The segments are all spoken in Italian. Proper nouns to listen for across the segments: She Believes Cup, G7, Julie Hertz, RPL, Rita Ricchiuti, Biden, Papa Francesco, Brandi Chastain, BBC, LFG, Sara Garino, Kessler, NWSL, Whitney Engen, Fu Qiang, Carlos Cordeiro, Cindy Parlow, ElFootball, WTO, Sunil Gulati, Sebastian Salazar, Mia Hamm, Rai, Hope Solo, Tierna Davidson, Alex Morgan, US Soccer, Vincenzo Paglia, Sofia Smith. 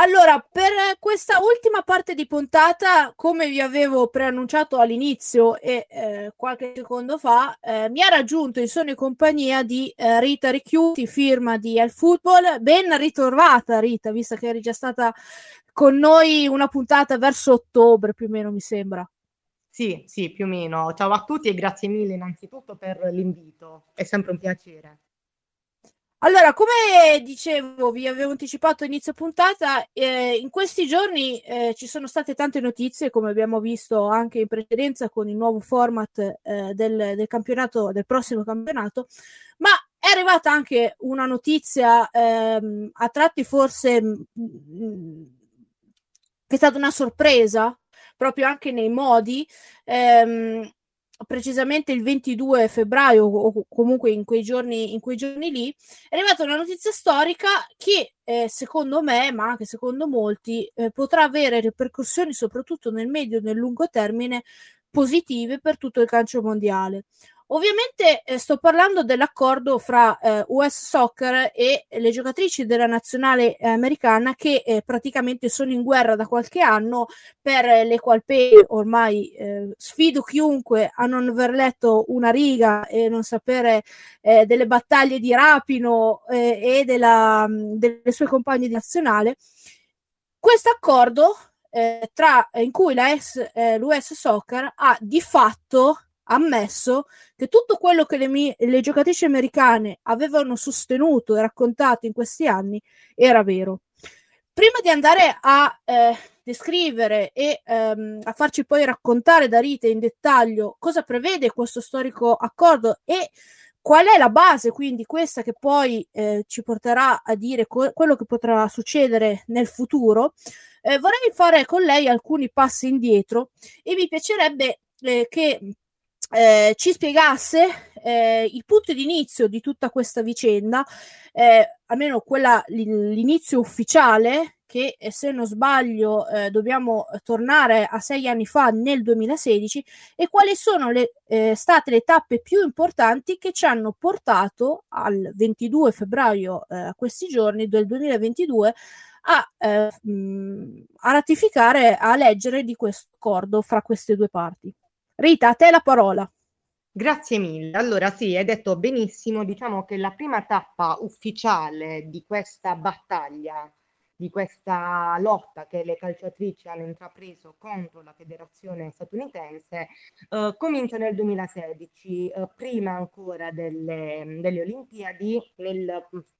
Allora, per questa ultima parte di puntata, come vi avevo preannunciato all'inizio e qualche secondo fa, mi ha raggiunto e sono in compagnia di Rita Ricchiuti, firma di ElFootball. Ben ritrovata Rita, visto che eri già stata con noi una puntata verso ottobre più o meno, mi sembra. Sì, sì, più o meno. Ciao a tutti e grazie mille innanzitutto per l'invito, è sempre un piacere. Allora, come dicevo, vi avevo anticipato inizio puntata, in questi giorni ci sono state tante notizie, come abbiamo visto anche in precedenza con il nuovo format del campionato, del prossimo campionato, ma è arrivata anche una notizia a tratti forse che è stata una sorpresa, proprio anche nei modi, precisamente il 22 febbraio o comunque in quei giorni lì è arrivata una notizia storica che secondo me, ma anche secondo molti, potrà avere ripercussioni soprattutto nel medio e nel lungo termine positive per tutto il calcio mondiale. Ovviamente sto parlando dell'accordo fra US Soccer e le giocatrici della nazionale americana che praticamente sono in guerra da qualche anno per l'equal pay. Ormai sfido chiunque a non aver letto una riga e non sapere delle battaglie di Rapinoe e delle sue compagne di nazionale. Questo accordo in cui l'US Soccer ha di fatto ammesso che tutto quello che le giocatrici americane avevano sostenuto e raccontato in questi anni era vero. Prima di andare a descrivere e a farci poi raccontare da Rita in dettaglio cosa prevede questo storico accordo e qual è la base, quindi questa che poi ci porterà a dire quello che potrà succedere nel futuro, vorrei fare con lei alcuni passi indietro e mi piacerebbe che ci spiegasse il punto d'inizio di tutta questa vicenda, almeno l'inizio ufficiale, che se non sbaglio dobbiamo tornare a 6 anni fa, nel 2016, e quali sono state le tappe più importanti che ci hanno portato al 22 febbraio, questi giorni del 2022, a ratificare, a leggere di questo accordo fra queste due parti. Rita, a te la parola. Grazie mille. Allora sì, hai detto benissimo, diciamo che la prima tappa ufficiale di questa battaglia, di questa lotta che le calciatrici hanno intrapreso contro la federazione statunitense, comincia nel 2016, prima ancora delle Olimpiadi,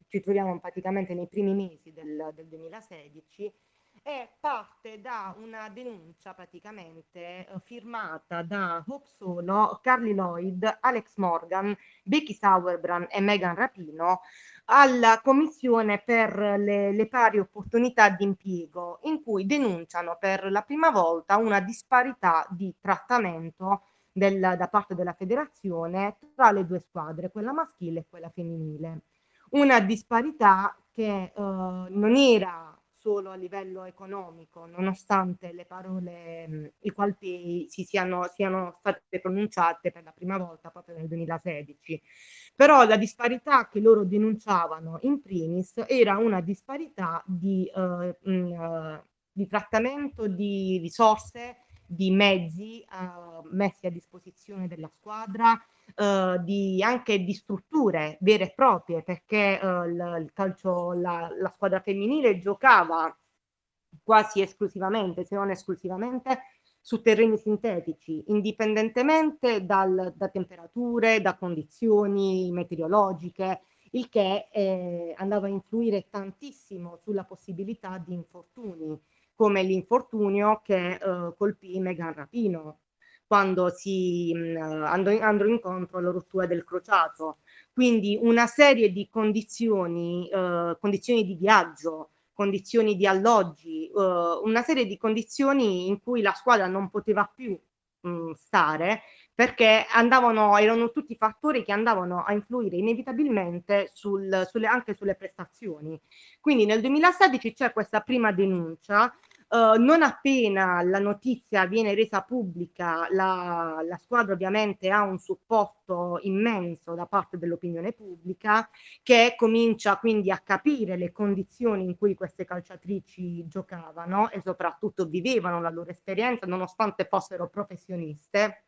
ci troviamo praticamente nei primi mesi del 2016, e parte da una denuncia praticamente firmata da Hope Solo, Carly Lloyd, Alex Morgan, Becky Sauerbrunn e Megan Rapinoe alla Commissione per le pari opportunità di impiego, in cui denunciano per la prima volta una disparità di trattamento da parte della federazione tra le due squadre, quella maschile e quella femminile. Una disparità che non era solo a livello economico, nonostante le parole equal pay siano state pronunciate per la prima volta proprio nel 2016. Però la disparità che loro denunciavano in primis era una disparità di trattamento di risorse, di mezzi messi a disposizione della squadra, anche di strutture vere e proprie, perché il calcio, la squadra femminile giocava quasi esclusivamente, se non esclusivamente, su terreni sintetici, indipendentemente da temperature, da condizioni meteorologiche, il che andava a influire tantissimo sulla possibilità di infortuni, come l'infortunio che colpì Megan Rapinoe quando andò incontro alla rottura del crociato. Quindi una serie di condizioni di viaggio, condizioni di alloggi, una serie di condizioni in cui la squadra non poteva più stare, perché erano tutti fattori che andavano a influire inevitabilmente anche sulle prestazioni. Quindi nel 2016 c'è questa prima denuncia Non appena la notizia viene resa pubblica, la squadra ovviamente ha un supporto immenso da parte dell'opinione pubblica, che comincia quindi a capire le condizioni in cui queste calciatrici giocavano e soprattutto vivevano la loro esperienza, nonostante fossero professioniste.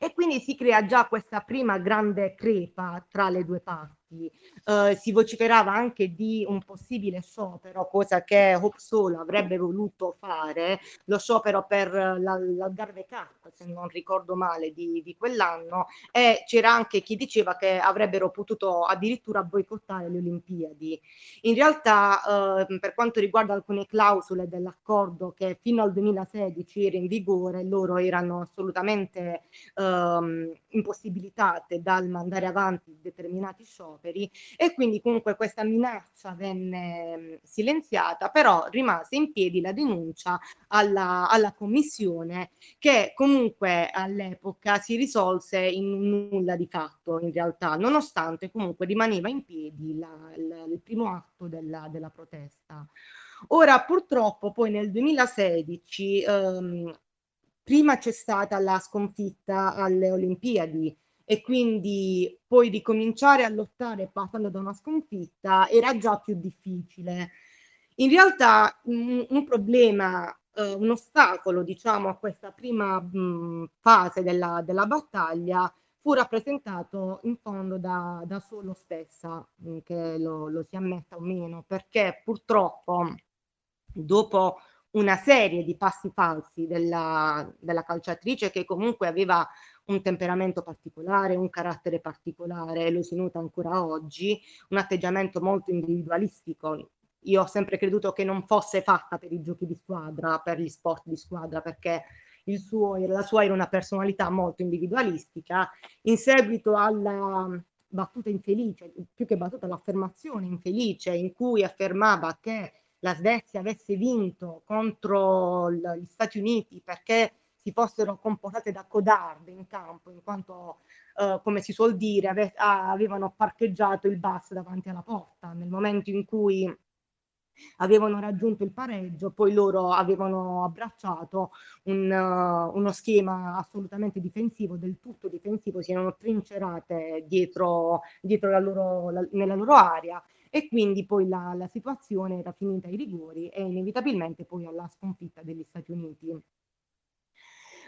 E quindi si crea già questa prima grande crepa tra le due parti. Si vociferava anche di un possibile sciopero, cosa che Hope Solo avrebbe voluto fare, lo sciopero per l'Algarve Cup, se non ricordo male, di quell'anno, e c'era anche chi diceva che avrebbero potuto addirittura boicottare le Olimpiadi. In realtà, per quanto riguarda alcune clausole dell'accordo che fino al 2016 era in vigore, loro erano assolutamente impossibilitate dal mandare avanti determinati scioperi, e quindi comunque questa minaccia venne silenziata, però rimase in piedi la denuncia alla commissione, che comunque all'epoca si risolse in nulla di fatto in realtà, nonostante comunque rimaneva in piedi il primo atto della protesta. Ora purtroppo poi nel 2016 prima c'è stata la sconfitta alle Olimpiadi, e quindi poi ricominciare a lottare passando da una sconfitta era già più difficile. In realtà un problema, un ostacolo diciamo a questa prima fase della battaglia fu rappresentato in fondo da Solo stessa, che lo si ammetta o meno, perché purtroppo dopo una serie di passi falsi della calciatrice, che comunque aveva un temperamento particolare, un carattere particolare, lo si nota ancora oggi, un atteggiamento molto individualistico. Io ho sempre creduto che non fosse fatta per i giochi di squadra, per gli sport di squadra, perché la sua era una personalità molto individualistica. In seguito alla battuta infelice, più che battuta, l'affermazione infelice in cui affermava che la Svezia avesse vinto contro gli Stati Uniti perché si fossero comportate da codarde in campo, in quanto, come si suol dire, avevano parcheggiato il bus davanti alla porta. Nel momento in cui avevano raggiunto il pareggio, poi loro avevano abbracciato uno schema assolutamente difensivo, del tutto difensivo, si erano trincerate dietro nella loro area, e quindi poi la situazione era finita ai rigori e inevitabilmente poi alla sconfitta degli Stati Uniti.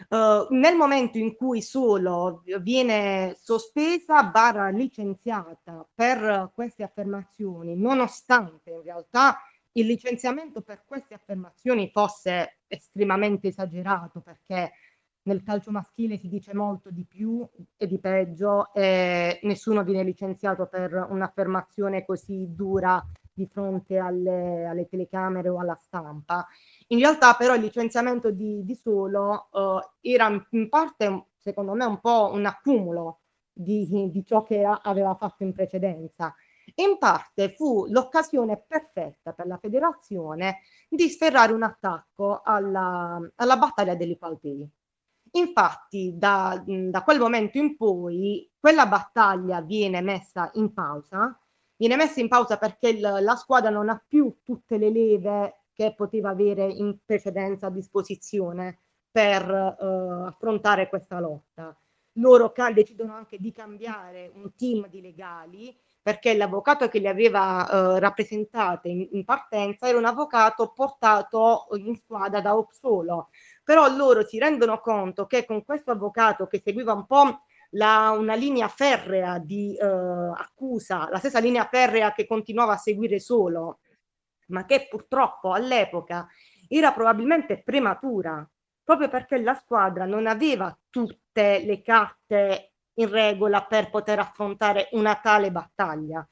Nel momento in cui Solo viene sospesa barra licenziata per queste affermazioni, nonostante in realtà il licenziamento per queste affermazioni fosse estremamente esagerato, perché nel calcio maschile si dice molto di più e di peggio, e nessuno viene licenziato per un'affermazione così dura di fronte alle telecamere o alla stampa. In realtà però il licenziamento di Solo era in parte, secondo me, un po' un accumulo di ciò che aveva fatto in precedenza. In parte fu l'occasione perfetta per la federazione di sferrare un attacco alla battaglia degli Palpei. Infatti da quel momento in poi quella battaglia viene messa in pausa, perché la squadra non ha più tutte le leve che poteva avere in precedenza a disposizione per affrontare questa lotta. Loro decidono anche di cambiare un team di legali, perché l'avvocato che li aveva rappresentate in partenza era un avvocato portato in squadra da Hope Solo, però loro si rendono conto che con questo avvocato, che seguiva un po' una linea ferrea di accusa, la stessa linea ferrea che continuava a seguire Solo, ma che purtroppo all'epoca era probabilmente prematura, proprio perché la squadra non aveva tutte le carte in regola per poter affrontare una tale battaglia.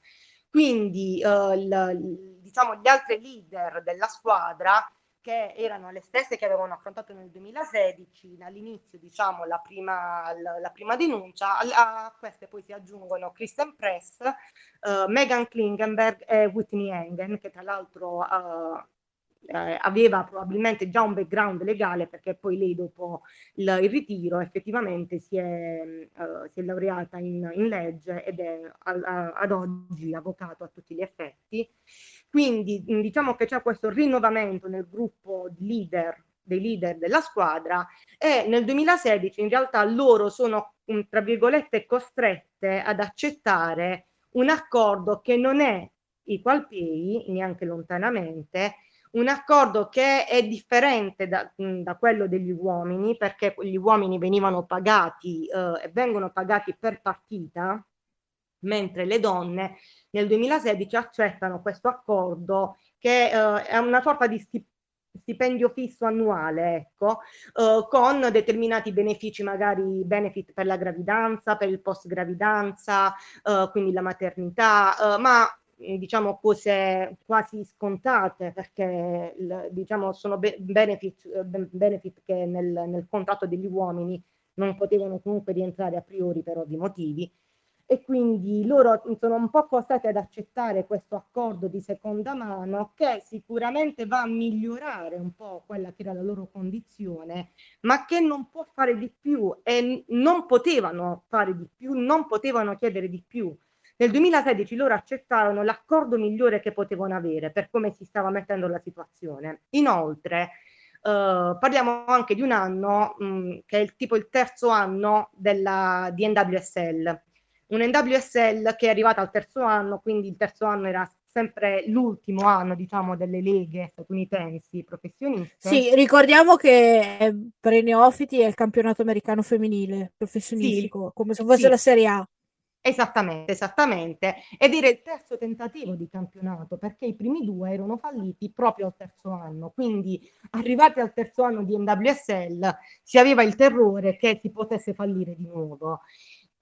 Quindi diciamo gli altri leader della squadra, che erano le stesse che avevano affrontato nel 2016 all'inizio, diciamo, la prima denuncia, a queste poi si aggiungono Christen Press, Megan Klingenberg e Whitney Engen, che tra l'altro aveva probabilmente già un background legale, perché poi lei dopo il ritiro effettivamente si è laureata in legge ed è ad oggi avvocato a tutti gli effetti. Quindi diciamo che c'è questo rinnovamento nel gruppo di leader, dei leader della squadra, e nel 2016 in realtà loro sono, tra virgolette, costrette ad accettare un accordo che non è equal pay, neanche lontanamente, un accordo che è differente da quello degli uomini, perché gli uomini venivano pagati e vengono pagati per partita, mentre le donne nel 2016 accettano questo accordo che è una sorta di stipendio fisso annuale, ecco, con determinati benefici, magari benefit per la gravidanza, per il post gravidanza, quindi la maternità, ma diciamo cose quasi scontate, perché diciamo sono benefit che nel contratto degli uomini non potevano comunque rientrare a priori per ovvi motivi, e quindi loro sono un po' costati ad accettare questo accordo di seconda mano che sicuramente va a migliorare un po' quella che era la loro condizione, ma che non può fare di più, e non potevano fare di più, non potevano chiedere di più. Nel 2016 loro accettarono l'accordo migliore che potevano avere per come si stava mettendo la situazione. Inoltre parliamo anche di un anno che è il terzo anno di NWSL, un NWSL che è arrivata al terzo anno, quindi il terzo anno era sempre l'ultimo anno, diciamo, delle leghe statunitensi professioniste. Sì, ricordiamo che per i neofiti è il campionato americano femminile professionistico, sì, come se fosse, sì, la Serie A. Esattamente, esattamente. Ed era il terzo tentativo di campionato, perché i primi due erano falliti proprio al terzo anno. Quindi, arrivati al terzo anno di NWSL, si aveva il terrore che si potesse fallire di nuovo.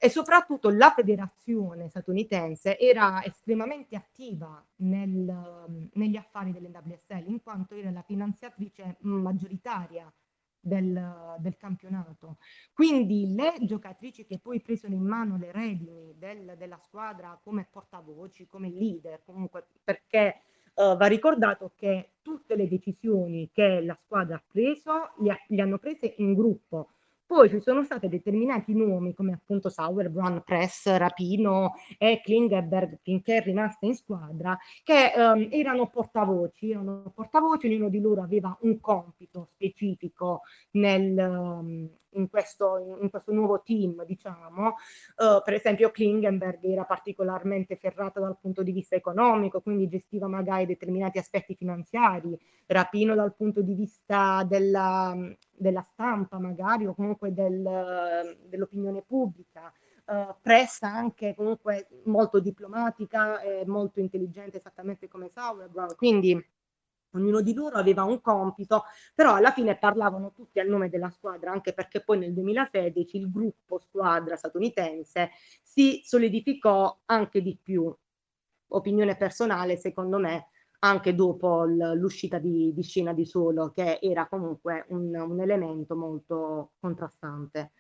E soprattutto la federazione statunitense era estremamente attiva negli affari dell'NWSL, in quanto era la finanziatrice maggioritaria del campionato. Quindi le giocatrici che poi presero in mano le redini della squadra come portavoci, come leader, comunque, perché va ricordato che tutte le decisioni che la squadra ha preso le hanno prese in gruppo. Poi ci sono stati determinati nomi come appunto Sauerbrunn, Press, Rapinoe e Klingenberg, finché è rimasta in squadra, che erano portavoci, ognuno di loro aveva un compito specifico in questo nuovo team, diciamo. Per esempio Klingenberg era particolarmente ferrata dal punto di vista economico, quindi gestiva magari determinati aspetti finanziari, Rapinoe dal punto di vista della stampa magari, o comunque dell'opinione pubblica, Press anche comunque molto diplomatica e molto intelligente, esattamente come Sauerbrunn. Quindi ognuno di loro aveva un compito, però alla fine parlavano tutti al nome della squadra, anche perché poi nel 2016 il gruppo squadra statunitense si solidificò anche di più. Opinione personale, secondo me, anche dopo l'uscita di scena di Solo, che era comunque un elemento molto contrastante.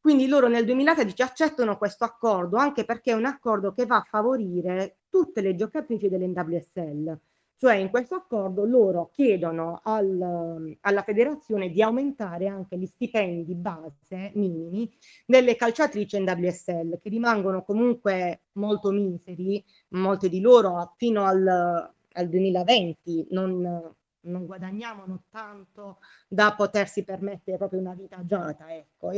Quindi loro nel 2016 accettano questo accordo, anche perché è un accordo che va a favorire tutte le giocatrici dell'NWSL. Cioè in questo accordo loro chiedono alla federazione di aumentare anche gli stipendi base minimi delle calciatrici NWSL, che rimangono comunque molto miseri, molte di loro fino al 2020 non guadagnavano tanto da potersi permettere proprio una vita agiata, ecco.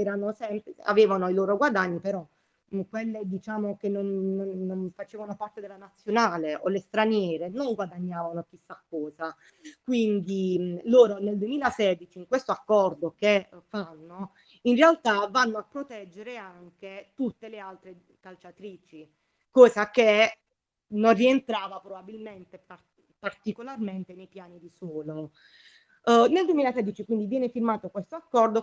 Avevano i loro guadagni, però quelle, diciamo, che non facevano parte della nazionale o le straniere non guadagnavano chissà cosa. Quindi loro nel 2016, in questo accordo che fanno, in realtà vanno a proteggere anche tutte le altre calciatrici, cosa che non rientrava probabilmente particolarmente nei piani di Solo. Nel 2013 quindi viene firmato questo accordo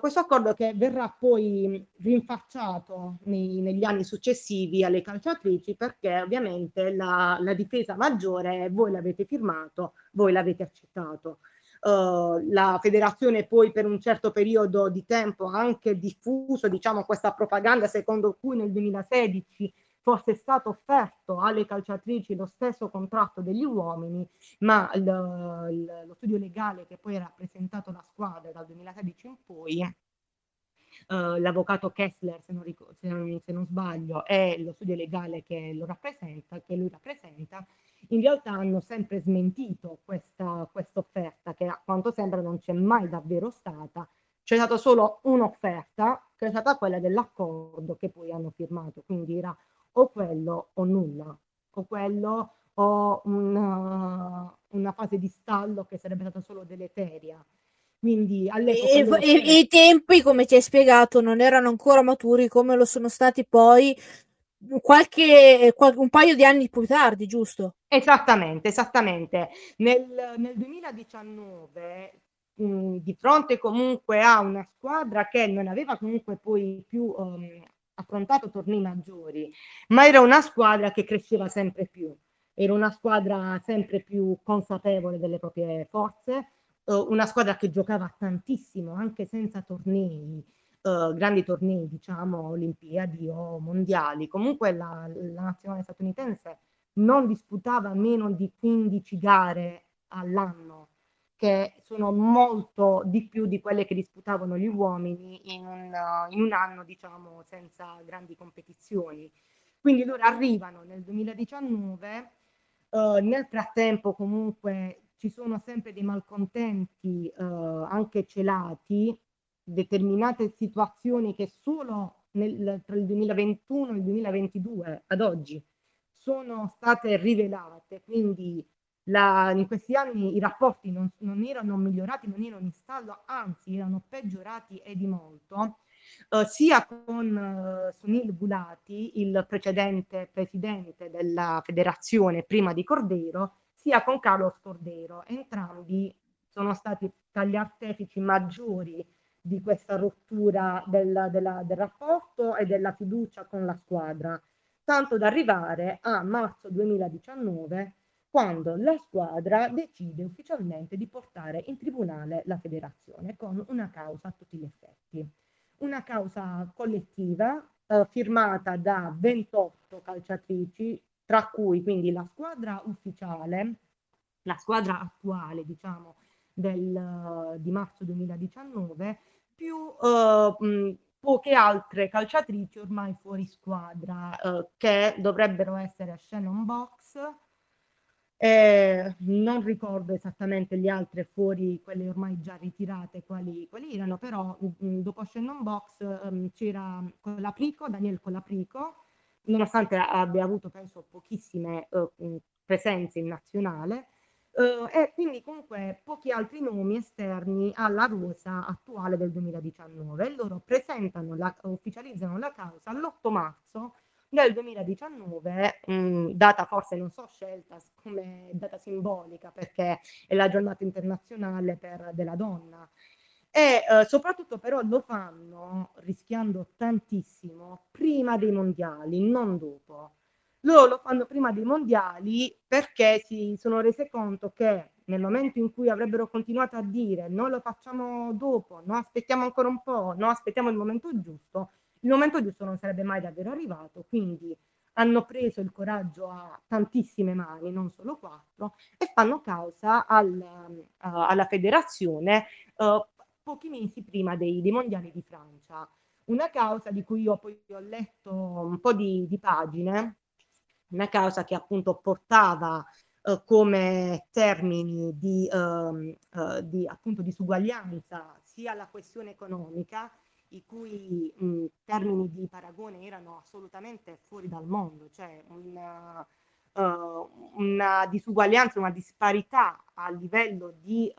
che verrà poi rinfacciato negli anni successivi alle calciatrici, perché ovviamente la difesa maggiore voi l'avete firmato, voi l'avete accettato. La federazione poi per un certo periodo di tempo ha anche diffuso, diciamo, questa propaganda secondo cui nel 2016 fosse stato offerto alle calciatrici lo stesso contratto degli uomini, ma lo studio legale che poi ha rappresentato la squadra dal 2016 in poi, l'avvocato Kessler, se non sbaglio, è lo studio legale che lo rappresenta, che lui rappresenta, in realtà hanno sempre smentito questa offerta, che a quanto sembra non c'è mai davvero stata. C'è stata solo un'offerta, che è stata quella dell'accordo che poi hanno firmato, quindi era o quello o nulla, o quello o una fase di stallo che sarebbe stata solo deleteria. Quindi i tempi, come ti hai spiegato, non erano ancora maturi, come lo sono stati poi un paio di anni più tardi, giusto? Esattamente. Nel 2019, di fronte comunque a una squadra che non aveva comunque poi più affrontato tornei maggiori, ma era una squadra che cresceva sempre più, era una squadra sempre più consapevole delle proprie forze, una squadra che giocava tantissimo anche senza tornei, grandi tornei, diciamo olimpiadi o mondiali. Comunque la nazionale statunitense non disputava meno di 15 gare all'anno, che sono molto di più di quelle che disputavano gli uomini in un anno, diciamo, senza grandi competizioni. Quindi loro arrivano nel 2019, nel frattempo comunque ci sono sempre dei malcontenti anche celati, determinate situazioni che solo tra il 2021 e il 2022 ad oggi sono state rivelate, quindi in questi anni i rapporti non erano migliorati, non erano in stallo, anzi erano peggiorati e di molto, sia con Sunil Gulati, il precedente presidente della federazione prima di Cordeiro, sia con Carlos Cordeiro. Entrambi sono stati tra gli artefici maggiori di questa rottura del rapporto e della fiducia con la squadra, tanto da arrivare a marzo 2019, quando la squadra decide ufficialmente di portare in tribunale la federazione con una causa a tutti gli effetti. Una causa collettiva firmata da 28 calciatrici, tra cui quindi la squadra ufficiale, la squadra attuale, diciamo, di marzo 2019, più poche altre calciatrici ormai fuori squadra, che dovrebbero essere Shannon Boxx, non ricordo esattamente le altre fuori, quelle ormai già ritirate, quali erano, però dopo Shannon Boxx c'era Daniel Colaprico, nonostante abbia avuto penso pochissime presenze in nazionale, e quindi comunque pochi altri nomi esterni alla rosa attuale del 2019. Loro ufficializzano la causa l'8 marzo del 2019, data forse non so scelta come data simbolica perché è la giornata internazionale della donna, e soprattutto però lo fanno rischiando tantissimo prima dei mondiali, non dopo. Loro lo fanno prima dei mondiali perché si sono rese conto che nel momento in cui avrebbero continuato a dire non lo facciamo dopo, no aspettiamo ancora un po', no aspettiamo il momento giusto non sarebbe mai davvero arrivato, quindi hanno preso il coraggio a tantissime mani, non solo 4, e fanno causa alla federazione pochi mesi prima dei mondiali di Francia. Una causa di cui io poi ho letto un po' di pagine, una causa che appunto portava come termini di appunto disuguaglianza sia la questione economica, i cui termini di paragone erano assolutamente fuori dal mondo, cioè una disuguaglianza, una disparità a livello di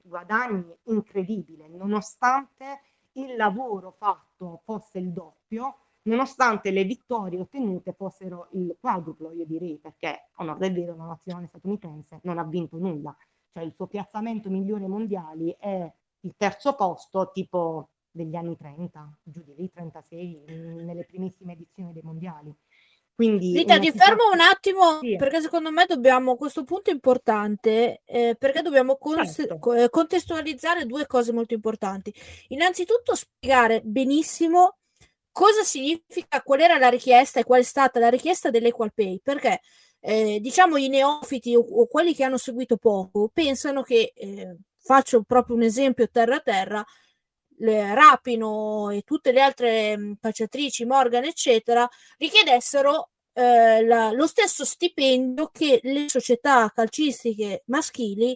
guadagni incredibile, nonostante il lavoro fatto fosse il doppio, nonostante le vittorie ottenute fossero il quadruplo, io direi, perché onor del vero la nazionale statunitense non ha vinto nulla, cioè il suo piazzamento migliore mondiali è il terzo posto tipo degli anni 30, giù di lì 36, nelle primissime edizioni dei mondiali. Quindi Rita, ti fermo un attimo, sì, perché secondo me questo punto è importante, perché dobbiamo contestualizzare due cose molto importanti. Innanzitutto spiegare benissimo cosa significa, qual era la richiesta e qual è stata la richiesta dell'Equal Pay, perché diciamo i neofiti o quelli che hanno seguito poco pensano che, faccio proprio un esempio terra a terra, Rapinoe e tutte le altre calciatrici, Morgan eccetera, richiedessero lo stesso stipendio che le società calcistiche maschili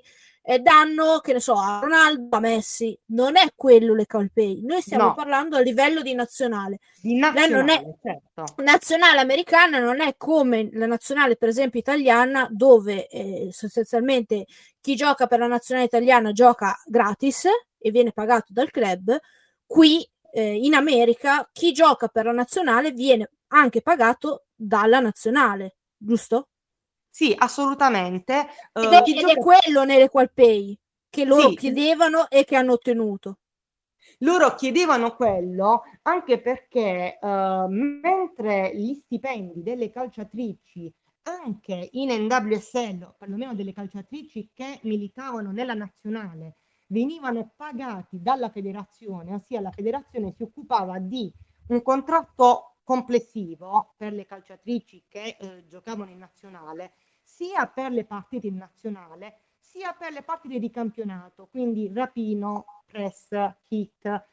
danno, che ne so, a Ronaldo, a Messi. Non è quello le pay. Noi stiamo parlando a livello di nazionale. Non è certo. Nazionale americana non è come la nazionale, per esempio, italiana, dove sostanzialmente chi gioca per la nazionale italiana gioca gratis e viene pagato dal club. Qui in America chi gioca per la nazionale viene anche pagato dalla nazionale, giusto? Sì, assolutamente. Ed è quello nelle Qualpay che loro chiedevano e che hanno ottenuto. Loro chiedevano quello anche perché mentre gli stipendi delle calciatrici anche in NWSL, perlomeno delle calciatrici che militavano nella nazionale, venivano pagati dalla federazione, ossia la federazione si occupava di un contratto complessivo per le calciatrici che giocavano in nazionale, sia per le partite in nazionale, sia per le partite di campionato, quindi Rapinoe, Press, Kick,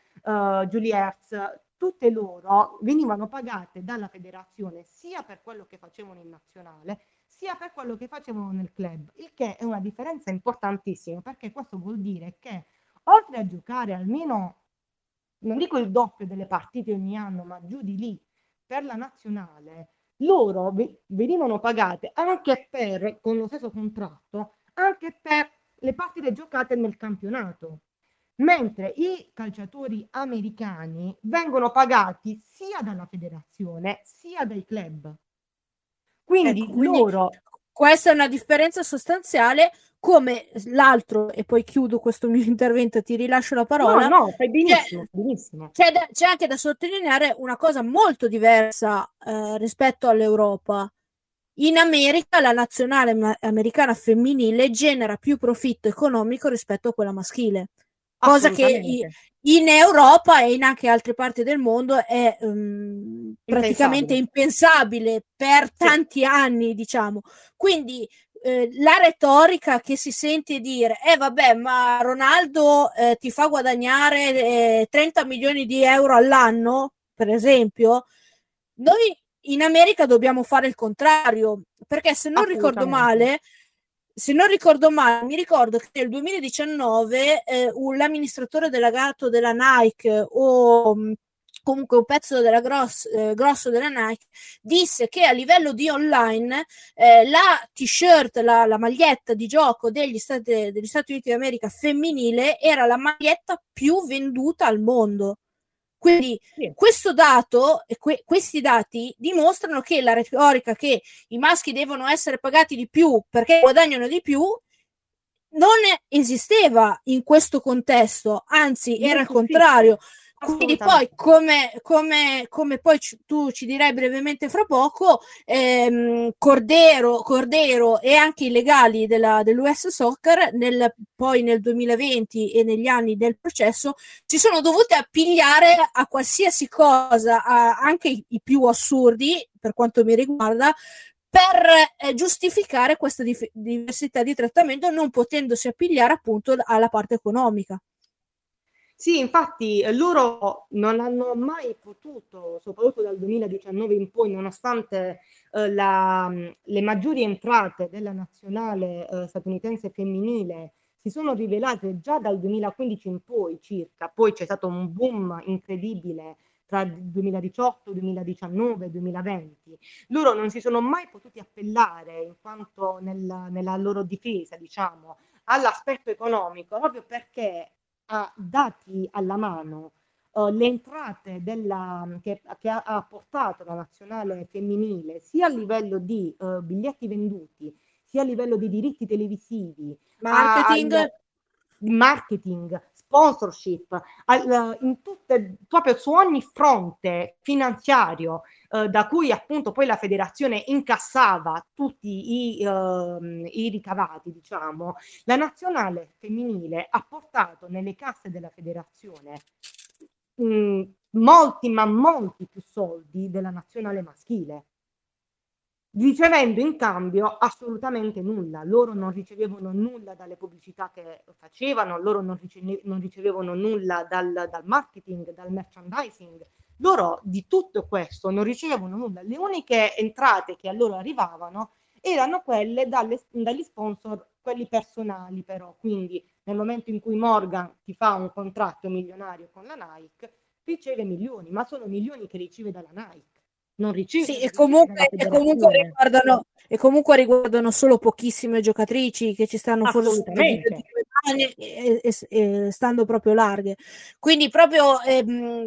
Julie Hertz, tutte loro venivano pagate dalla federazione sia per quello che facevano in nazionale, sia per quello che facevano nel club, il che è una differenza importantissima, perché questo vuol dire che oltre a giocare almeno, non dico il doppio delle partite ogni anno, ma giù di lì, per la nazionale, loro venivano pagate anche per, con lo stesso contratto, anche per le partite giocate nel campionato, mentre i calciatori americani vengono pagati sia dalla federazione sia dai club. Quindi loro... Questa è una differenza sostanziale, come l'altro, e poi chiudo questo mio intervento, ti rilascio la parola. No, fai benissimo. C'è anche da sottolineare una cosa molto diversa rispetto all'Europa. In America la nazionale americana femminile genera più profitto economico rispetto a quella maschile, cosa che in Europa e in anche altre parti del mondo è praticamente impensabile per tanti anni, diciamo. Quindi la retorica che si sente dire vabbè, ma Ronaldo ti fa guadagnare 30 milioni di euro all'anno, per esempio, noi in America dobbiamo fare il contrario, perché se non ricordo male, mi ricordo che nel 2019 l'amministratore delegato della Nike o comunque un pezzo della grosso della Nike disse che a livello di online la t-shirt, la maglietta di gioco degli Stati Uniti d'America femminile era la maglietta più venduta al mondo. Quindi questo dato, questi dati dimostrano che la retorica che i maschi devono essere pagati di più perché guadagnano di più non esisteva in questo contesto, anzi era il contrario. Quindi poi, come poi tu ci dirai brevemente fra poco, Cordeiro e anche i legali dell'US Soccer poi nel 2020 e negli anni del processo si sono dovute appigliare a qualsiasi cosa, anche i più assurdi per quanto mi riguarda, per giustificare questa diversità di trattamento, non potendosi appigliare appunto alla parte economica. Sì, infatti loro non hanno mai potuto, soprattutto dal 2019 in poi, nonostante le maggiori entrate della nazionale statunitense femminile si sono rivelate già dal 2015 in poi circa, poi c'è stato un boom incredibile tra 2018, 2019 e 2020. Loro non si sono mai potuti appellare, in quanto nella loro difesa, diciamo, all'aspetto economico, proprio perché dati alla mano le entrate che ha portato la nazionale femminile sia a livello di biglietti venduti, sia a livello di diritti televisivi, marketing, sponsorship, proprio su ogni fronte finanziario, da cui appunto poi la federazione incassava tutti i ricavati, diciamo, la nazionale femminile ha portato nelle casse della federazione molti più soldi della nazionale maschile, ricevendo in cambio assolutamente nulla. Loro non ricevevano nulla dalle pubblicità che facevano, loro non ricevevano nulla dal marketing, dal merchandising, Loro di tutto questo non ricevevano nulla, le uniche entrate che a loro arrivavano erano quelle dagli sponsor, quelli personali però, quindi nel momento in cui Morgan ti fa un contratto milionario con la Nike, riceve milioni, ma sono milioni che riceve dalla Nike. Non riceve. Sì, e comunque riguardano solo pochissime giocatrici che ci stanno assolutamente e stando proprio larghe. Quindi proprio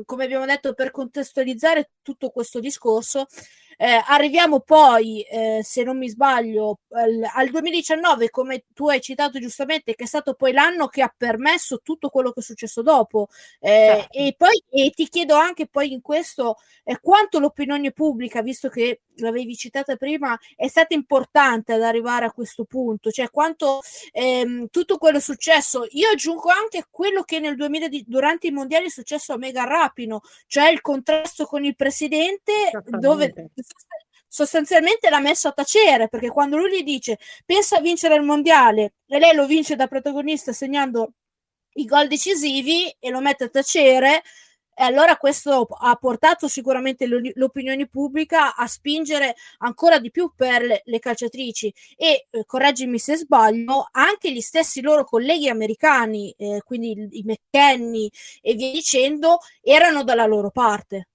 come abbiamo detto, per contestualizzare tutto questo discorso, arriviamo poi, se non mi sbaglio, al 2019, come tu hai citato giustamente, che è stato poi l'anno che ha permesso tutto quello che è successo dopo, certo. E poi ti chiedo anche poi in questo quanto l'opinione pubblica, visto che l'avevi citata prima, è stata importante ad arrivare a questo punto, cioè quanto tutto quello è successo. Io aggiungo anche quello che nel 2000 durante i mondiali è successo a Megan Rapinoe, cioè il contrasto con il presidente, dove sostanzialmente l'ha messo a tacere, perché quando lui gli dice pensa a vincere il mondiale e lei lo vince da protagonista segnando i gol decisivi e lo mette a tacere, e allora questo ha portato sicuramente l'opinione pubblica a spingere ancora di più per le calciatrici e, correggimi se sbaglio, anche gli stessi loro colleghi americani, quindi i McKennie e via dicendo, erano dalla loro parte.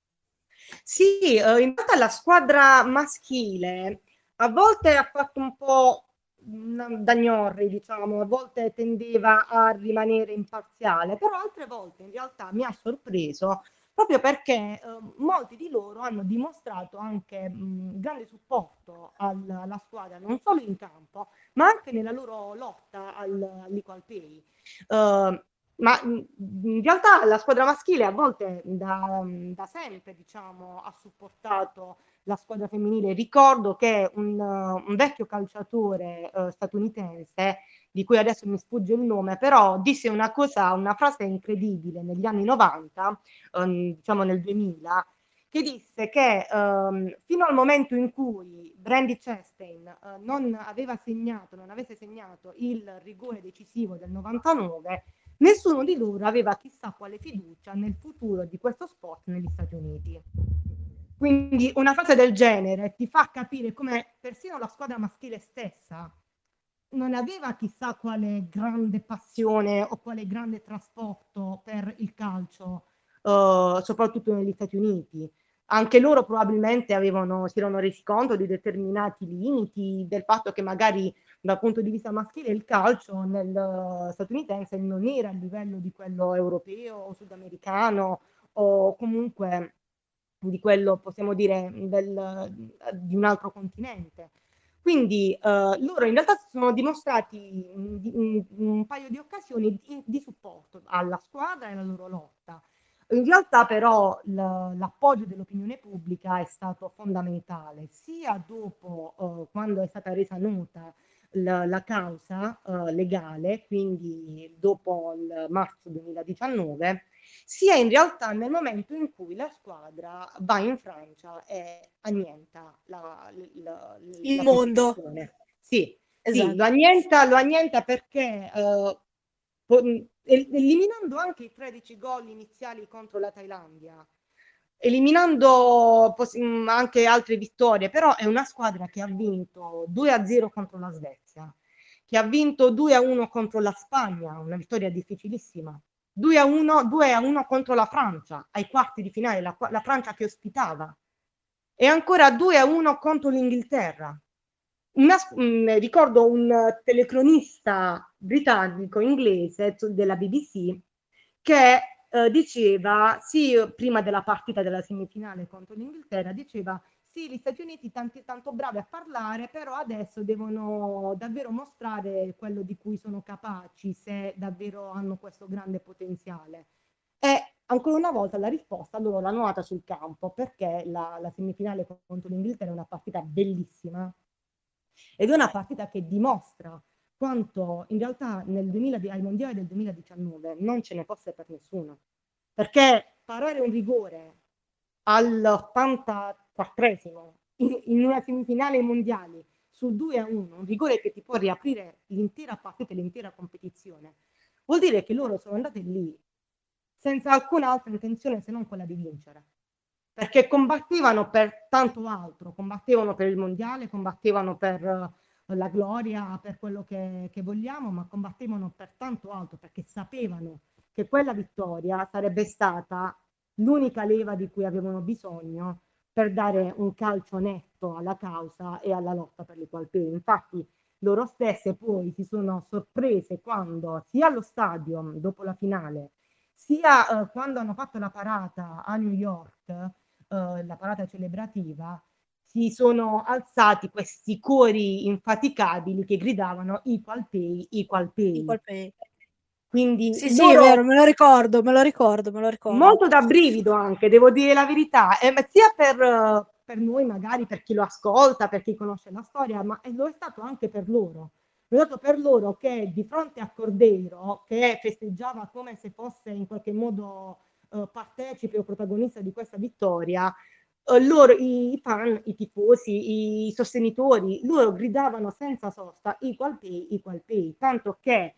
Sì, in realtà la squadra maschile a volte ha fatto un po' da gnorri, diciamo, a volte tendeva a rimanere imparziale, però altre volte in realtà mi ha sorpreso, proprio perché molti di loro hanno dimostrato anche grande supporto alla squadra, non solo in campo, ma anche nella loro lotta all'equal pay. Ma in realtà la squadra maschile a volte da sempre, diciamo, ha supportato la squadra femminile. Ricordo che un vecchio calciatore statunitense, di cui adesso mi sfugge il nome, però disse una frase incredibile negli anni 90, diciamo nel 2000, che disse che fino al momento in cui Brandi Chastain non avesse segnato il rigore decisivo del 99, nessuno di loro aveva chissà quale fiducia nel futuro di questo sport negli Stati Uniti. Quindi una frase del genere ti fa capire come persino la squadra maschile stessa non aveva chissà quale grande passione o quale grande trasporto per il calcio, soprattutto negli Stati Uniti. Anche loro probabilmente si erano resi conto di determinati limiti, del fatto che magari dal punto di vista maschile il calcio statunitense non era a livello di quello europeo o sudamericano, o comunque di quello, possiamo dire, di un altro continente. Quindi loro in realtà si sono dimostrati in un paio di occasioni di supporto alla squadra e alla loro lotta. In realtà però l'appoggio dell'opinione pubblica è stato fondamentale, sia dopo quando è stata resa nota la causa legale, quindi dopo il marzo 2019, sia in realtà nel momento in cui la squadra va in Francia e annienta il mondo. Sì, esatto. Sì, lo annienta perché eliminando anche i 13 gol iniziali contro la Thailandia, eliminando anche altre vittorie, però è una squadra che ha vinto 2-0 contro la Svezia, che ha vinto 2-1 contro la Spagna, una vittoria difficilissima, 2-1 contro la Francia, ai quarti di finale, la Francia che ospitava, e ancora 2-1 contro l'Inghilterra. Ricordo un telecronista britannico-inglese della BBC che diceva, sì, prima della partita della semifinale contro l'Inghilterra, diceva sì, gli Stati Uniti tanto bravi a parlare, però adesso devono davvero mostrare quello di cui sono capaci, se davvero hanno questo grande potenziale. E ancora una volta la risposta loro l'hanno data sul campo, perché la semifinale contro l'Inghilterra è una partita bellissima ed è una partita che dimostra quanto in realtà ai mondiali del 2019 non ce ne fosse per nessuno, perché parare un rigore all'84esimo in una semifinale ai mondiali su 2-1, un rigore che ti può riaprire l'intera partita e l'intera competizione, vuol dire che loro sono andate lì senza alcuna altra intenzione se non quella di vincere. perché combattevano per tanto altro, combattevano per il mondiale, combattevano per la gloria, per quello che vogliamo, ma combattevano per tanto altro, perché sapevano che quella vittoria sarebbe stata l'unica leva di cui avevano bisogno per dare un calcio netto alla causa e alla lotta per l'equal pay. Infatti loro stesse poi si sono sorprese quando, sia allo stadio dopo la finale, sia quando hanno fatto la parata a New York, la parata celebrativa, si sono alzati questi cori infaticabili che gridavano equal pay, equal pay. Equal pay. Quindi sì, loro... sì, è vero, me lo ricordo. Molto da brivido anche, devo dire la verità, ma sia per noi magari, per chi lo ascolta, per chi conosce la storia, ma lo è stato anche per loro. È stato per loro che di fronte a Cordeiro, che festeggiava come se fosse in qualche modo partecipe o protagonista di questa vittoria, loro, i fan, i tifosi, i sostenitori, loro gridavano senza sosta equal pay, tanto che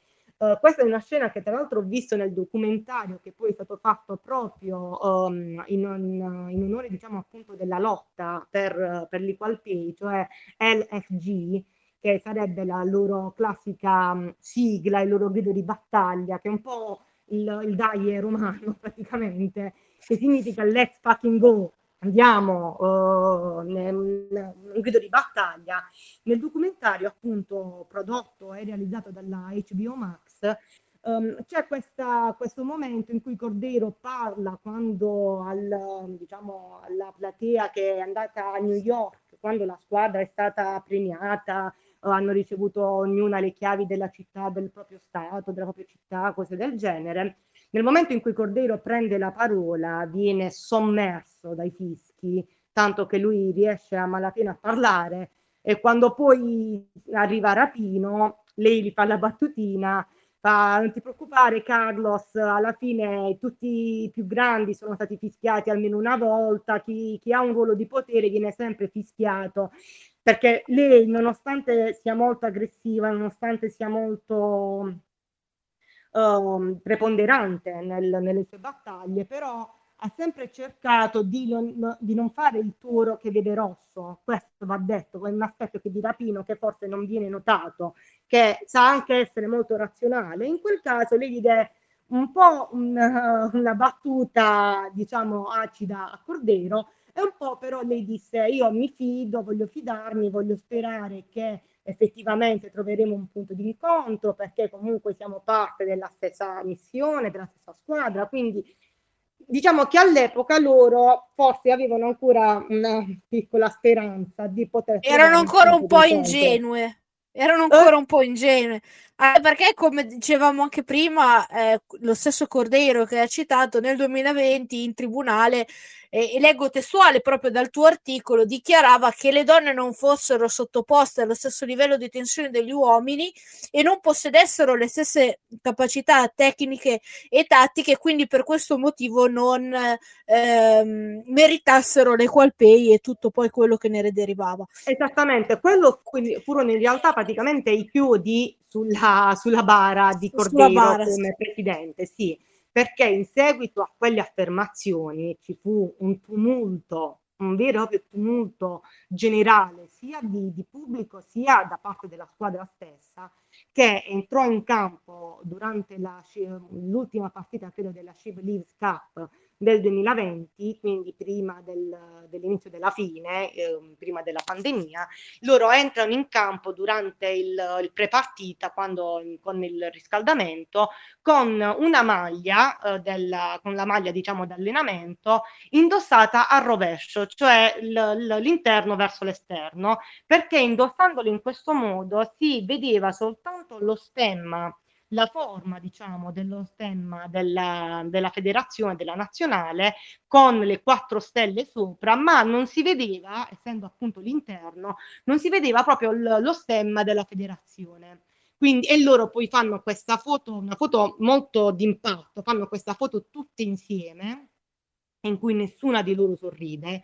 questa è una scena che tra l'altro ho visto nel documentario che poi è stato fatto proprio in onore, diciamo, appunto della lotta per l'equal pay, cioè LFG, che sarebbe la loro classica sigla, il loro grido di battaglia, che è un po' il daje romano praticamente, che significa let's fucking go, andiamo, un grido di battaglia. Nel documentario appunto prodotto e realizzato dalla HBO Max c'è questo momento in cui Cordeiro parla quando diciamo, alla platea che è andata a New York, quando la squadra è stata premiata, hanno ricevuto ognuna le chiavi della città, del proprio stato, della propria città, cose del genere. Nel momento in cui Cordeiro prende la parola, viene sommerso dai fischi, tanto che lui riesce a malapena a parlare, e quando poi arriva Rapinoe, lei gli fa la battutina, fa non ti preoccupare Carlos, alla fine tutti i più grandi sono stati fischiati almeno una volta, chi ha un ruolo di potere viene sempre fischiato, perché lei, nonostante sia molto aggressiva, nonostante sia molto... preponderante nelle sue battaglie, però ha sempre cercato di non fare il toro che vede rosso. Questo va detto, è un aspetto che di Rapinoe che forse non viene notato, che sa anche essere molto razionale. In quel caso lei gli dà un po' una battuta, diciamo, acida a Cordeiro, e un po' però lei disse io mi fido, voglio fidarmi, voglio sperare che effettivamente troveremo un punto di incontro, perché comunque siamo parte della stessa missione, della stessa squadra. Quindi diciamo che all'epoca loro forse avevano ancora una piccola speranza di poter... Erano ancora un po' ingenue, perché come dicevamo anche prima, lo stesso Cordeiro che ha citato nel 2020 in tribunale, e leggo testuale proprio dal tuo articolo, dichiarava che le donne non fossero sottoposte allo stesso livello di tensione degli uomini e non possedessero le stesse capacità tecniche e tattiche, quindi per questo motivo non meritassero l'equal pay e tutto poi quello che ne derivava. Esattamente, quello furono in realtà praticamente i chiodi sulla bara di Cordeiro bara, come sì. Presidente, sì, perché in seguito a quelle affermazioni ci fu un tumulto, un vero e proprio tumulto generale, sia di pubblico sia da parte della squadra stessa, che entrò in campo durante l'ultima partita, credo, della She Believes Cup del 2020, quindi prima dell'inizio della fine, prima della pandemia. Loro entrano in campo durante il prepartita, con il riscaldamento, con una maglia, con la maglia, diciamo, d'allenamento indossata a rovescio, cioè l'interno verso l'esterno, perché indossandolo in questo modo si vedeva soltanto lo stemma, la forma, diciamo, dello stemma della federazione, della nazionale, con le 4 stelle sopra, ma non si vedeva, essendo appunto l'interno, non si vedeva proprio lo stemma della federazione. Quindi, e loro poi fanno questa foto, una foto molto d'impatto, fanno questa foto tutti insieme, in cui nessuna di loro sorride,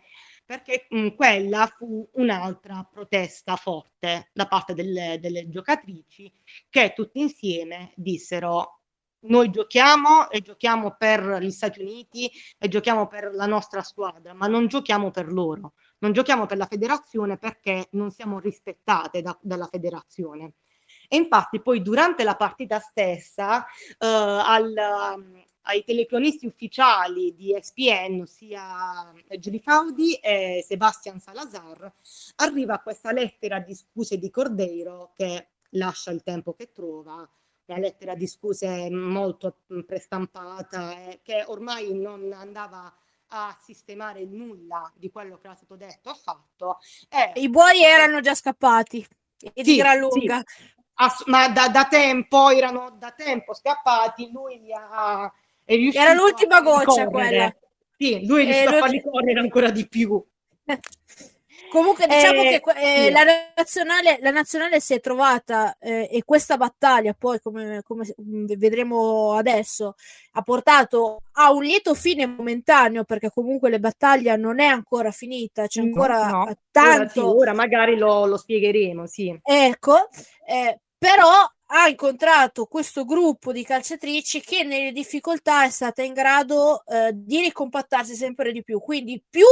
perché quella fu un'altra protesta forte da parte delle giocatrici, che tutti insieme dissero noi giochiamo e giochiamo per gli Stati Uniti e giochiamo per la nostra squadra, ma non giochiamo per loro, non giochiamo per la federazione perché non siamo rispettate dalla federazione. E infatti poi durante la partita stessa ai telecronisti ufficiali di ESPN, ossia Julie Foudy e Sebastian Salazar, arriva questa lettera di scuse di Cordeiro che lascia il tempo che trova, una lettera di scuse molto prestampata che ormai non andava a sistemare nulla di quello che era stato detto o fatto. I buoi erano già scappati, e sì, di gran lunga. Sì. Ma da tempo, erano da tempo scappati, lui li ha... Era l'ultima goccia quella. Sì, lui li sta a far ricorrere ancora di più. Comunque diciamo che sì. la nazionale si è trovata, e questa battaglia poi, come vedremo adesso, ha portato a un lieto fine momentaneo, perché comunque la battaglia non è ancora finita, c'è ancora tanto... Ora magari lo spiegheremo, sì. Ecco, però ha incontrato questo gruppo di calciatrici che nelle difficoltà è stata in grado di ricompattarsi sempre di più, quindi più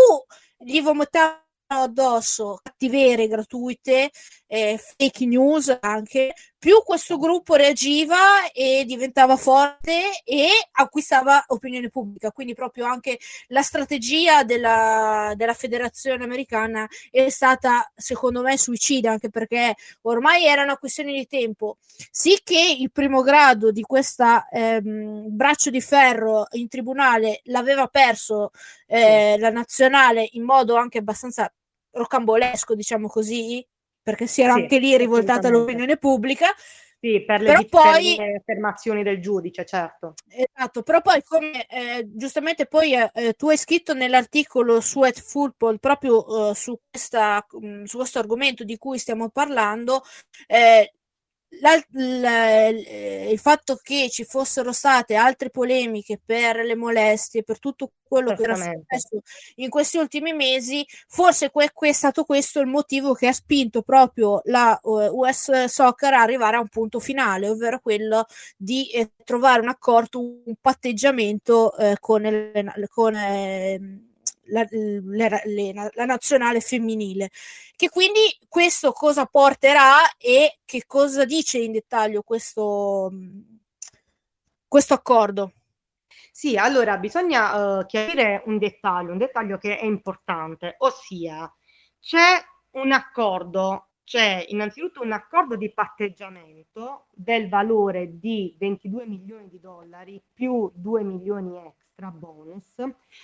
gli vomitavano addosso cattiverie gratuite, fake news anche, più questo gruppo reagiva e diventava forte e acquistava opinione pubblica. Quindi proprio anche la strategia della federazione americana è stata, secondo me, suicida, anche perché ormai era una questione di tempo. Sì che il primo grado di questa braccio di ferro in tribunale l'aveva perso la nazionale in modo anche abbastanza rocambolesco, diciamo così, perché si era anche lì rivoltata all'opinione pubblica. Sì, per le affermazioni del giudice, certo. Esatto, però poi come giustamente poi tu hai scritto nell'articolo su ElFootball proprio su questo argomento di cui stiamo parlando, il fatto che ci fossero state altre polemiche per le molestie, per tutto quello che era successo in questi ultimi mesi, forse è stato questo il motivo che ha spinto proprio la US Soccer a arrivare a un punto finale, ovvero quello di trovare un accordo, un patteggiamento con la nazionale femminile, che quindi questo cosa porterà e che cosa dice in dettaglio questo accordo? Sì, allora bisogna chiarire un dettaglio che è importante, ossia c'è un accordo, c'è innanzitutto un accordo di patteggiamento del valore di $22 milioni più 2 milioni extra bonus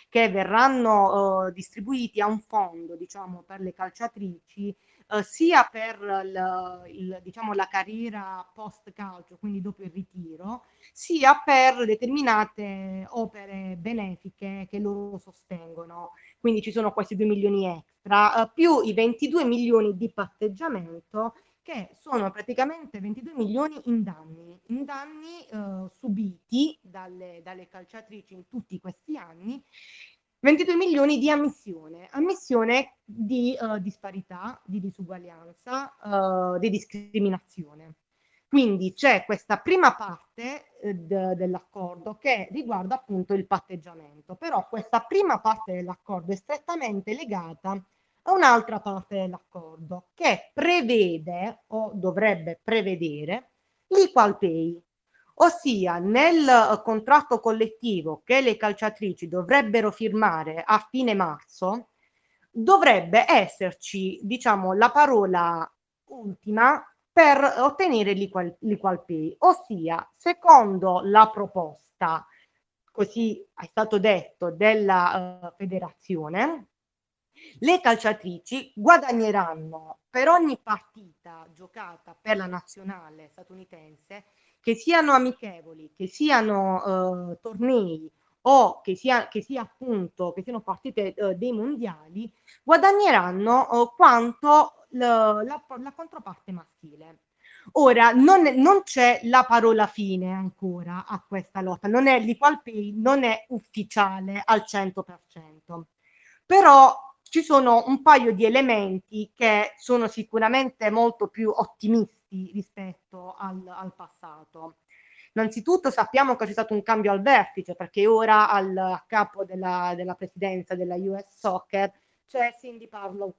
che verranno distribuiti a un fondo, diciamo, per le calciatrici, sia per la carriera post calcio, quindi dopo il ritiro, sia per determinate opere benefiche che loro sostengono. Quindi ci sono questi 2 milioni extra, più i 22 milioni di patteggiamento, che sono praticamente 22 milioni in danni subiti dalle calciatrici in tutti questi anni, 22 milioni di ammissione di disparità, di disuguaglianza, di discriminazione. Quindi c'è questa prima parte dell'accordo che riguarda appunto il patteggiamento, però questa prima parte dell'accordo è strettamente legata a un'altra parte dell'accordo che prevede o dovrebbe prevedere l'equal pay, ossia nel contratto collettivo che le calciatrici dovrebbero firmare a fine marzo dovrebbe esserci, diciamo, la parola ultima per ottenere l'equal pay, ossia secondo la proposta, così è stato detto, della federazione. Le calciatrici guadagneranno per ogni partita giocata per la nazionale statunitense, che siano amichevoli, che siano tornei o che siano partite dei mondiali, guadagneranno quanto la controparte maschile. Ora, non c'è la parola fine ancora a questa lotta, non è l'equal pay, non è ufficiale al 100%, però ci sono un paio di elementi che sono sicuramente molto più ottimisti rispetto al passato. Innanzitutto sappiamo che c'è stato un cambio al vertice, perché ora al capo della presidenza della US Soccer c'è Cindy Parlow,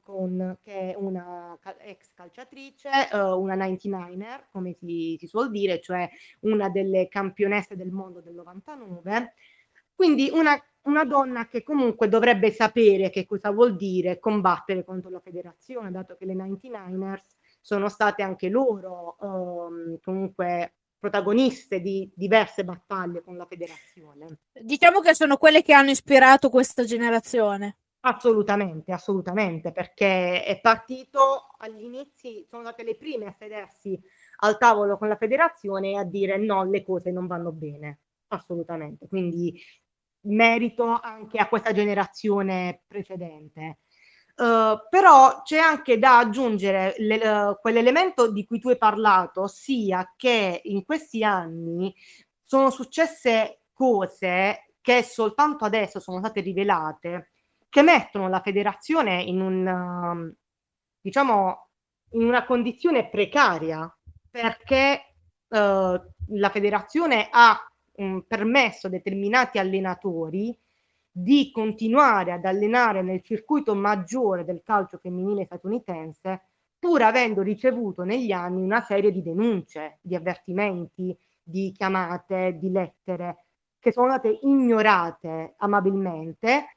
che è una ex calciatrice, una 99er, come si suol dire, cioè una delle campionesse del mondo del 99, quindi una donna che comunque dovrebbe sapere che cosa vuol dire combattere contro la federazione, dato che le 99ers sono state anche loro comunque protagoniste di diverse battaglie con la federazione. Diciamo che sono quelle che hanno ispirato questa generazione. Assolutamente, assolutamente, perché è partito all'inizio, sono state le prime a sedersi al tavolo con la federazione e a dire no, le cose non vanno bene, assolutamente, quindi merito anche a questa generazione precedente. Però c'è anche da aggiungere quell'elemento di cui tu hai parlato, ossia che in questi anni sono successe cose che soltanto adesso sono state rivelate, che mettono la federazione in una condizione precaria, perché la federazione ha permesso a determinati allenatori di continuare ad allenare nel circuito maggiore del calcio femminile statunitense, pur avendo ricevuto negli anni una serie di denunce, di avvertimenti, di chiamate, di lettere, che sono state ignorate amabilmente.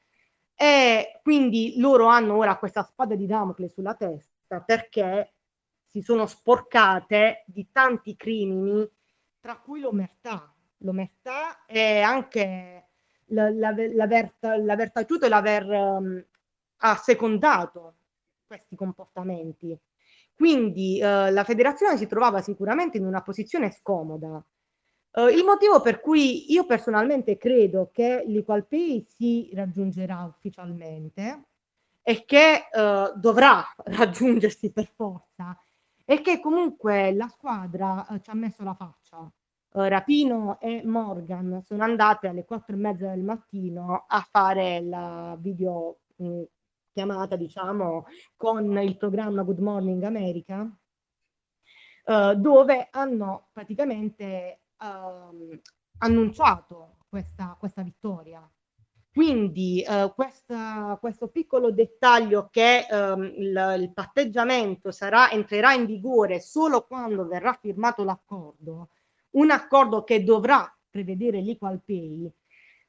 E quindi loro hanno ora questa spada di Damocle sulla testa, perché si sono sporcate di tanti crimini, tra cui l'omertà. L'omertà è anche l'aver taciuto e l'aver assecondato questi comportamenti. Quindi la federazione si trovava sicuramente in una posizione scomoda. Il motivo per cui io personalmente credo che l'Equal Pay si raggiungerà ufficialmente e che dovrà raggiungersi per forza è che comunque la squadra ci ha messo la faccia. Rapinoe e Morgan sono andate alle 4:30 del mattino a fare la video chiamata, diciamo, con il programma Good Morning America, dove hanno praticamente annunciato questa vittoria. Quindi questo piccolo dettaglio che il patteggiamento entrerà in vigore solo quando verrà firmato l'accordo, un accordo che dovrà prevedere l'equal pay,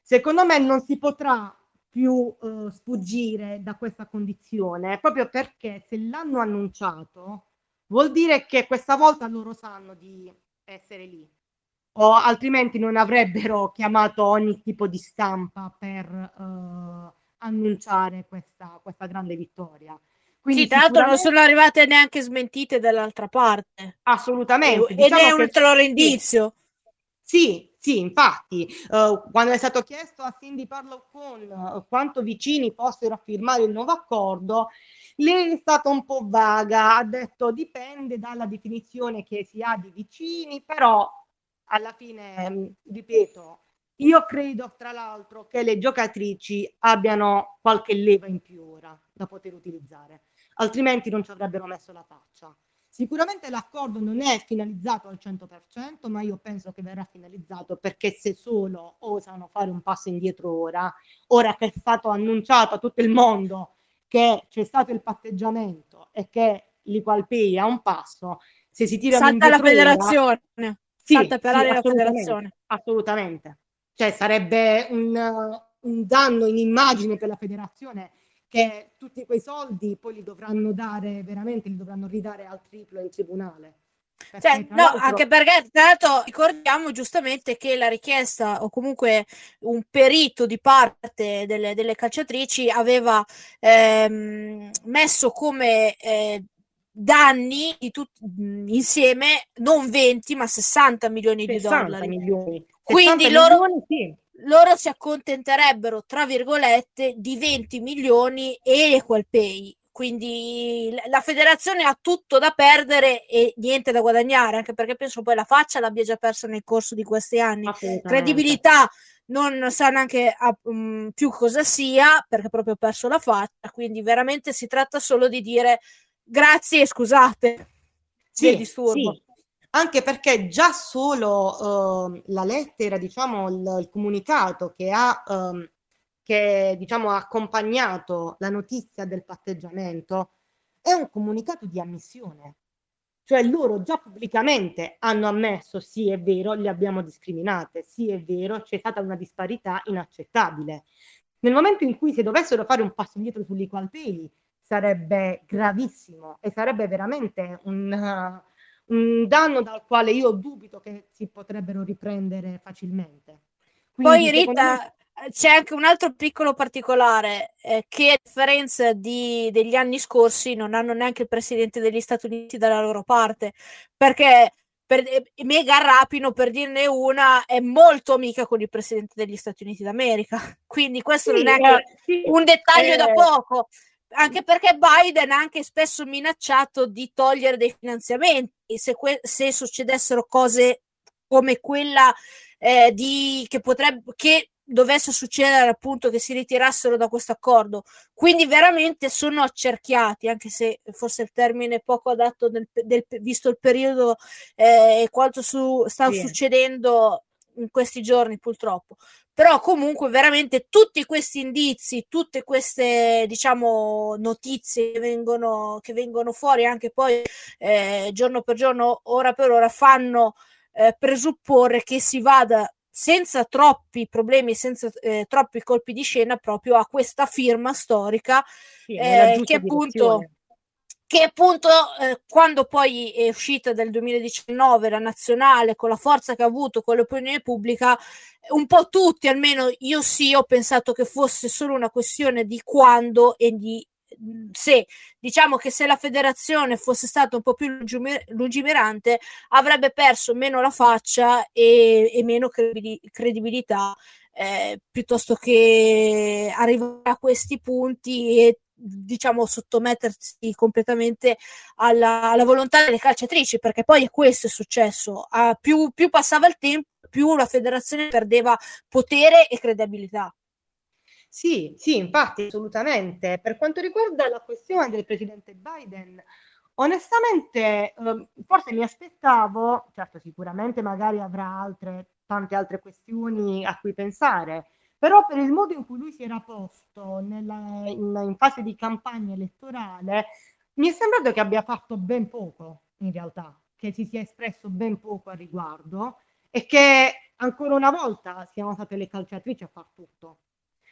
secondo me non si potrà più sfuggire da questa condizione, proprio perché se l'hanno annunciato vuol dire che questa volta loro sanno di essere lì, o altrimenti non avrebbero chiamato ogni tipo di stampa per annunciare questa grande vittoria. Quindi sì, tra l'altro non sono arrivate neanche smentite dall'altra parte. Assolutamente. Diciamo ed è un ulteriore indizio. Sì, infatti, quando è stato chiesto a Cindy Parlow quanto vicini fossero a firmare il nuovo accordo, lei è stata un po' vaga, ha detto dipende dalla definizione che si ha di vicini, però alla fine, ripeto, io credo tra l'altro che le giocatrici abbiano qualche leva in più ora da poter utilizzare, altrimenti non ci avrebbero messo la faccia. Sicuramente l'accordo non è finalizzato al 100%, ma io penso che verrà finalizzato, perché se solo osano fare un passo indietro ora che è stato annunciato a tutto il mondo che c'è stato il patteggiamento e che l'Equal Pay ha un passo, se si tira salta la federazione. La federazione. Assolutamente. Cioè sarebbe un danno in immagine per la federazione, che tutti quei soldi poi li dovranno ridare al triplo in tribunale. Anche perché tra l'altro ricordiamo giustamente che la richiesta, o comunque un perito di parte delle calciatrici, aveva messo come danni insieme non 20 ma 60 milioni di dollari. Quindi loro si accontenterebbero tra virgolette di 20 milioni e equal pay. Quindi la federazione ha tutto da perdere e niente da guadagnare, anche perché penso poi la faccia l'abbia già persa nel corso di questi anni. Credibilità non sa neanche più cosa sia, perché proprio ha perso la faccia. Quindi veramente si tratta solo di dire grazie e scusate del disturbo. Sì. anche perché già solo la lettera, diciamo il comunicato che diciamo ha accompagnato la notizia del patteggiamento è un comunicato di ammissione, cioè loro già pubblicamente hanno ammesso sì è vero, le abbiamo discriminate, sì è vero, c'è stata una disparità inaccettabile. Nel momento in cui si dovessero fare un passo indietro sull'equal pay sarebbe gravissimo e sarebbe veramente un danno dal quale io dubito che si potrebbero riprendere facilmente. Quindi, poi Rita, c'è anche un altro piccolo particolare che a differenza degli anni scorsi non hanno neanche il presidente degli Stati Uniti dalla loro parte, perché Megan Rapinoe, per dirne una, è molto amica con il presidente degli Stati Uniti d'America, quindi questo sì, non è sì, un dettaglio da poco, anche perché Biden ha anche spesso minacciato di togliere dei finanziamenti se succedessero cose come quella che dovesse succedere, appunto, che si ritirassero da questo accordo. Quindi veramente sono accerchiati, anche se forse il termine è poco adatto visto il periodo e quanto sta succedendo in questi giorni, purtroppo. Però comunque veramente tutti questi indizi, tutte queste diciamo notizie che vengono fuori anche poi giorno per giorno, ora per ora, fanno presupporre che si vada senza troppi problemi, senza troppi colpi di scena, proprio a questa firma storica che appunto quando poi è uscita del 2019 la nazionale, con la forza che ha avuto, con l'opinione pubblica, un po' tutti, almeno io sì, ho pensato che fosse solo una questione di quando e di se. Diciamo che se la federazione fosse stata un po' più lungimirante avrebbe perso meno la faccia e meno credibilità piuttosto che arrivare a questi punti e diciamo sottomettersi completamente alla volontà delle calciatrici, perché poi questo è successo. Più passava il tempo, più la federazione perdeva potere e credibilità. Sì, infatti, assolutamente. Per quanto riguarda la questione del presidente Biden, onestamente forse mi aspettavo, certo sicuramente magari avrà tante altre questioni a cui pensare, però per il modo in cui lui si era posto in fase di campagna elettorale mi è sembrato che abbia fatto ben poco, in realtà, che si sia espresso ben poco al riguardo e che ancora una volta siano state le calciatrici a far tutto.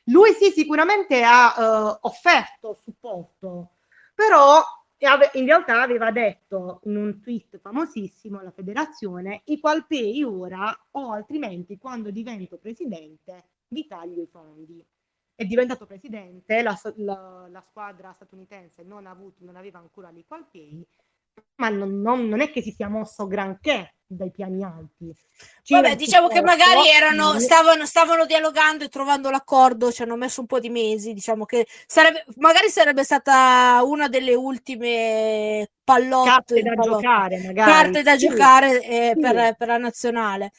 Lui sì, sicuramente ha offerto supporto, però in realtà aveva detto in un tweet famosissimo alla federazione: equal pay ora, o altrimenti quando divento presidente vi taglio i fondi. È diventato presidente, la squadra statunitense non aveva ancora l'equal pay, ma non è che si sia mosso granché dai piani alti. Vabbè, diciamo che magari stavano dialogando e trovando l'accordo, ci hanno messo un po' di mesi, diciamo che sarebbe stata una delle ultime carte da giocare per la nazionale.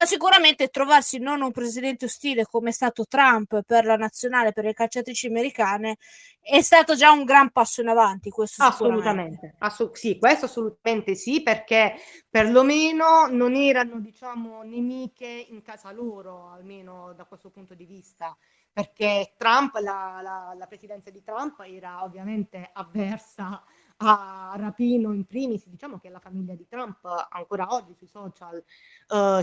Ma sicuramente trovarsi non un presidente ostile come è stato Trump per la nazionale, per le calciatrici americane, è stato già un gran passo in avanti. Questo assolutamente, questo assolutamente sì, perché perlomeno non erano, diciamo, nemiche in casa loro, almeno da questo punto di vista, perché Trump, la presidenza di Trump era ovviamente avversa a Rapinoe in primis. Diciamo che la famiglia di Trump ancora oggi sui social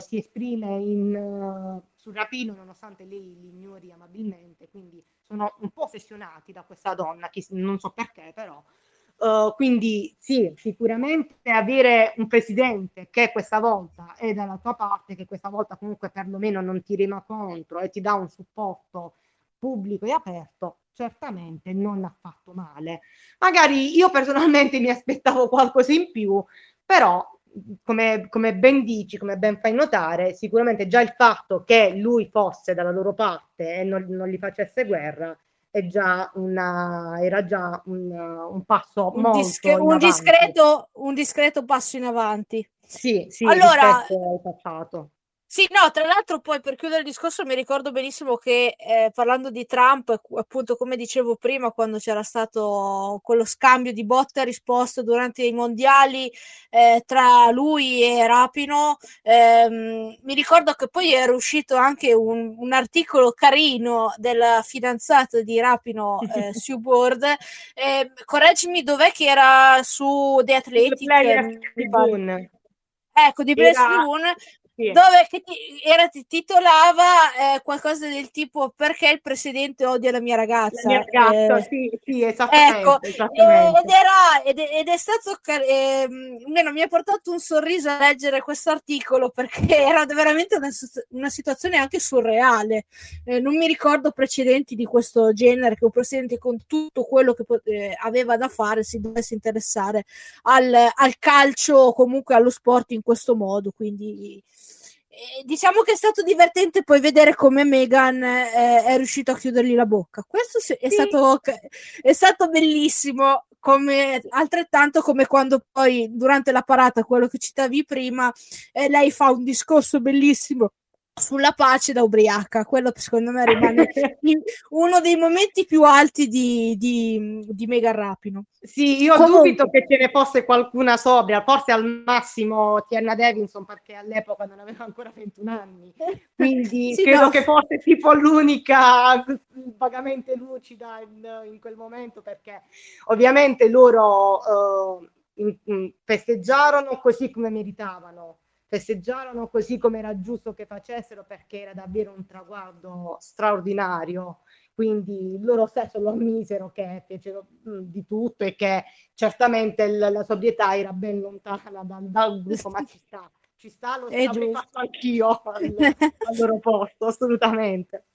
si esprime su Rapinoe, nonostante lei li ignori amabilmente, quindi sono un po' ossessionati da questa donna, che non so perché, però quindi sì, sicuramente avere un presidente che questa volta è dalla tua parte, che questa volta comunque perlomeno non ti rema contro e ti dà un supporto pubblico e aperto, certamente non l'ha fatto male. Magari io personalmente mi aspettavo qualcosa in più, però come ben dici, come ben fai notare, sicuramente già il fatto che lui fosse dalla loro parte e non gli facesse guerra era già un passo molto discreto passo in avanti. Sì, allora, rispetto al passato. Sì, no, tra l'altro poi per chiudere il discorso mi ricordo benissimo che parlando di Trump, appunto come dicevo prima, quando c'era stato quello scambio di botte a risposta durante i mondiali tra lui e Rapinoe, mi ricordo che poi era uscito anche un articolo carino della fidanzata di Rapinoe, Sue Board, correggimi dov'è che era, su The Athletic? Ecco, di Players Tribune. Sì. Dove che titolava qualcosa del tipo "Perché il presidente odia la mia ragazza". La mia ragazza, sì, esattamente. Ecco, esattamente. Ed è stato mi ha portato un sorriso a leggere questo articolo, perché era veramente una situazione anche surreale. Non mi ricordo precedenti di questo genere, che un presidente con tutto quello che aveva da fare si dovesse interessare al calcio o comunque allo sport in questo modo, quindi diciamo che è stato divertente poi vedere come Megan è riuscito a chiudergli la bocca. Questo è stato bellissimo, come altrettanto come quando poi durante la parata, quello che citavi prima, lei fa un discorso bellissimo sulla pace da ubriaca. Quello secondo me rimane uno dei momenti più alti di Megan Rapinoe. Sì, io dubito che ce ne fosse qualcuna sobria, forse al massimo Tierna Davidson, perché all'epoca non aveva ancora 21 anni, quindi sì, credo che fosse tipo l'unica vagamente lucida in quel momento, perché ovviamente loro festeggiarono così come meritavano, festeggiarono così come era giusto che facessero, perché era davvero un traguardo straordinario, quindi loro stesso lo ammisero che fecero di tutto e che certamente la sobrietà era ben lontana dal gruppo, ma ci sta, lo avrei fatto anch'io al loro posto, assolutamente.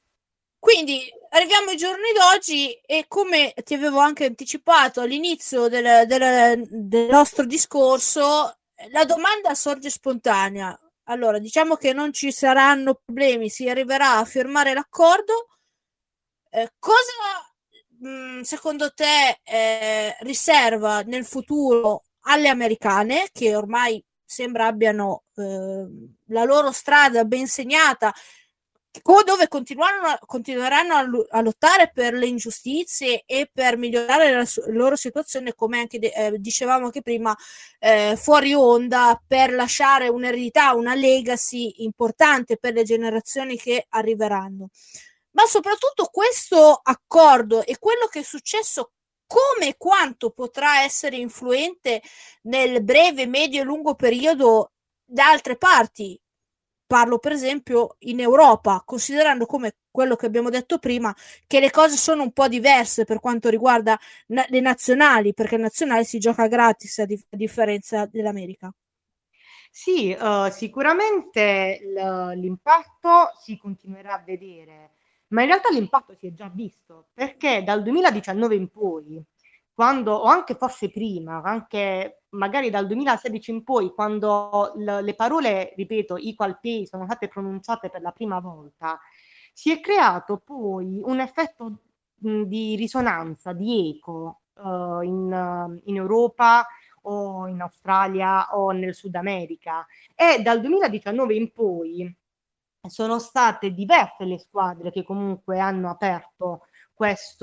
Quindi arriviamo ai giorni d'oggi e, come ti avevo anche anticipato all'inizio del nostro discorso, la domanda sorge spontanea. Allora, diciamo che non ci saranno problemi, si arriverà a firmare l'accordo. Cosa secondo te riserva nel futuro alle americane, che ormai sembra abbiano la loro strada ben segnata, dove continueranno a lottare per le ingiustizie e per migliorare la loro situazione, come anche dicevamo anche prima fuori onda, per lasciare un'eredità, una legacy importante per le generazioni che arriveranno. Ma soprattutto questo accordo e quello che è successo, come e quanto potrà essere influente nel breve, medio e lungo periodo da altre parti. Parlo per esempio in Europa, considerando, come quello che abbiamo detto prima, che le cose sono un po' diverse per quanto riguarda le nazionali, perché nazionali si gioca gratis a differenza dell'America. Sì, sicuramente l'impatto si continuerà a vedere, ma in realtà l'impatto si è già visto, perché dal 2019 in poi, quando, o anche forse prima, anche magari dal 2016 in poi, quando le parole, ripeto, equal pay sono state pronunciate per la prima volta, si è creato poi un effetto di risonanza, di eco in Europa o in Australia o nel Sud America, e dal 2019 in poi sono state diverse le squadre che comunque hanno aperto questa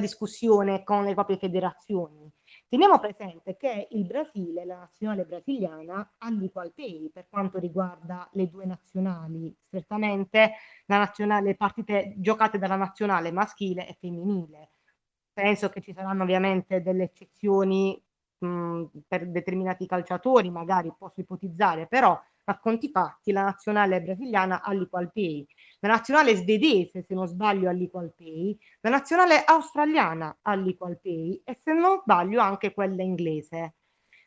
discussione con le proprie federazioni. Teniamo presente che il Brasile, la nazionale brasiliana, ha l'equal pay per quanto riguarda le due nazionali, strettamente la nazionale, partite giocate dalla nazionale maschile e femminile. Penso che ci saranno ovviamente delle eccezioni per determinati calciatori, magari posso ipotizzare, però a conti fatti la nazionale brasiliana ha l'equal pay, la nazionale svedese, se non sbaglio, ha l'equal pay, la nazionale australiana ha l'equal pay e, se non sbaglio, anche quella inglese.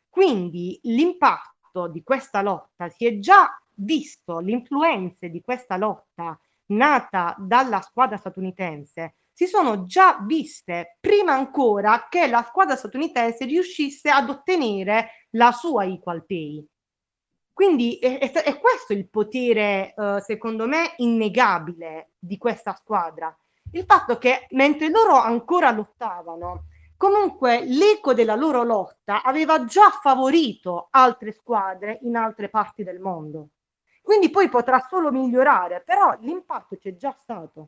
Quindi l'impatto di questa lotta si è già visto, le influenze di questa lotta nata dalla squadra statunitense si sono già viste prima ancora che la squadra statunitense riuscisse ad ottenere la sua equal pay. Quindi è questo il potere, secondo me, innegabile di questa squadra. Il fatto che, mentre loro ancora lottavano, comunque l'eco della loro lotta aveva già favorito altre squadre in altre parti del mondo. quindi poi potrà solo migliorare, però l'impatto c'è già stato,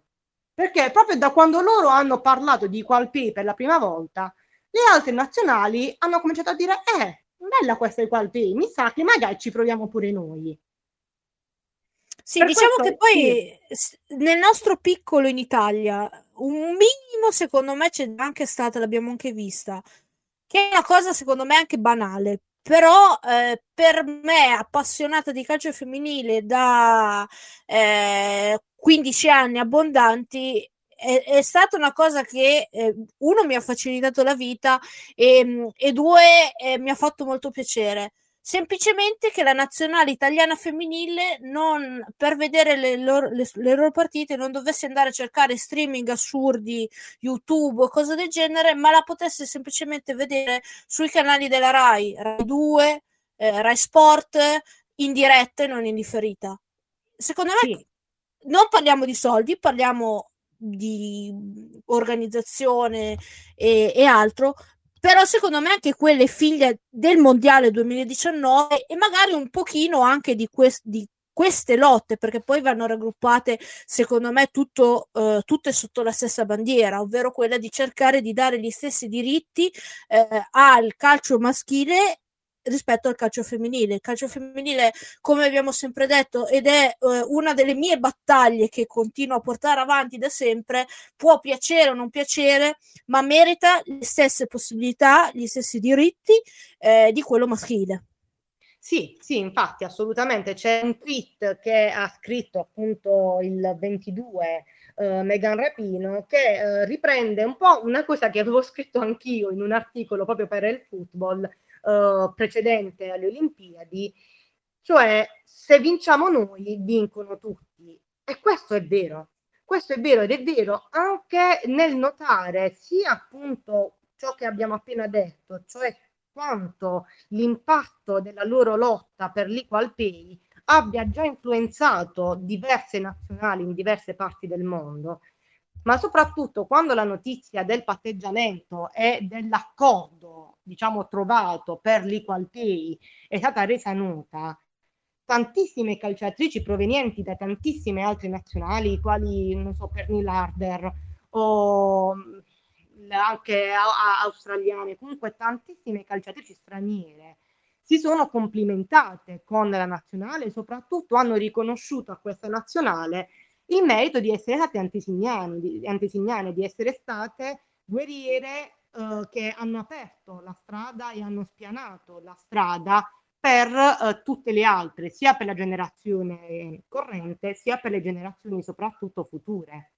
perché proprio da quando loro hanno parlato di equal pay per la prima volta, le altre nazionali hanno cominciato a dire bella questa equal pay, mi sa che magari ci proviamo pure noi. Sì, per diciamo questo, che poi sì, nel nostro piccolo in Italia un minimo secondo me c'è anche stata, l'abbiamo anche vista, che è una cosa secondo me anche banale, però per me appassionata di calcio femminile da 15 anni abbondanti è stata una cosa che uno mi ha facilitato la vita e due mi ha fatto molto piacere. Semplicemente che la nazionale italiana femminile non, per vedere le loro partite non dovesse andare a cercare streaming assurdi, YouTube o cose del genere, ma la potesse semplicemente vedere sui canali della Rai, Rai 2, Rai Sport, in diretta e non in differita. Secondo me sì. Non parliamo di soldi, parliamo di organizzazione e altro. Però secondo me anche quelle figlie del mondiale 2019 e magari un pochino anche di queste lotte, perché poi vanno raggruppate secondo me tutte sotto la stessa bandiera, ovvero quella di cercare di dare gli stessi diritti al calcio maschile rispetto al calcio femminile. Il calcio femminile, come abbiamo sempre detto, ed è una delle mie battaglie che continuo a portare avanti da sempre, può piacere o non piacere, ma merita le stesse possibilità, gli stessi diritti di quello maschile. Sì, sì, infatti, assolutamente. C'è un tweet che ha scritto appunto il 22 Megan Rapinoe, che riprende un po' una cosa che avevo scritto anch'io in un articolo proprio per ElFootball precedente alle Olimpiadi, cioè se vinciamo noi vincono tutti, e questo è vero ed è vero anche nel notare sia appunto ciò che abbiamo appena detto, cioè quanto l'impatto della loro lotta per l'equal pay abbia già influenzato diverse nazionali in diverse parti del mondo, ma soprattutto quando la notizia del patteggiamento e dell'accordo, diciamo, trovato per l'equal pay è stata resa nota, tantissime calciatrici provenienti da tantissime altre nazionali, quali, non so, Pernille Harder o anche australiane, comunque tantissime calciatrici straniere, si sono complimentate con la nazionale e soprattutto hanno riconosciuto a questa nazionale il merito di essere state antesignane, di essere state guerriere che hanno aperto la strada e hanno spianato la strada per tutte le altre, sia per la generazione corrente, sia per le generazioni soprattutto future.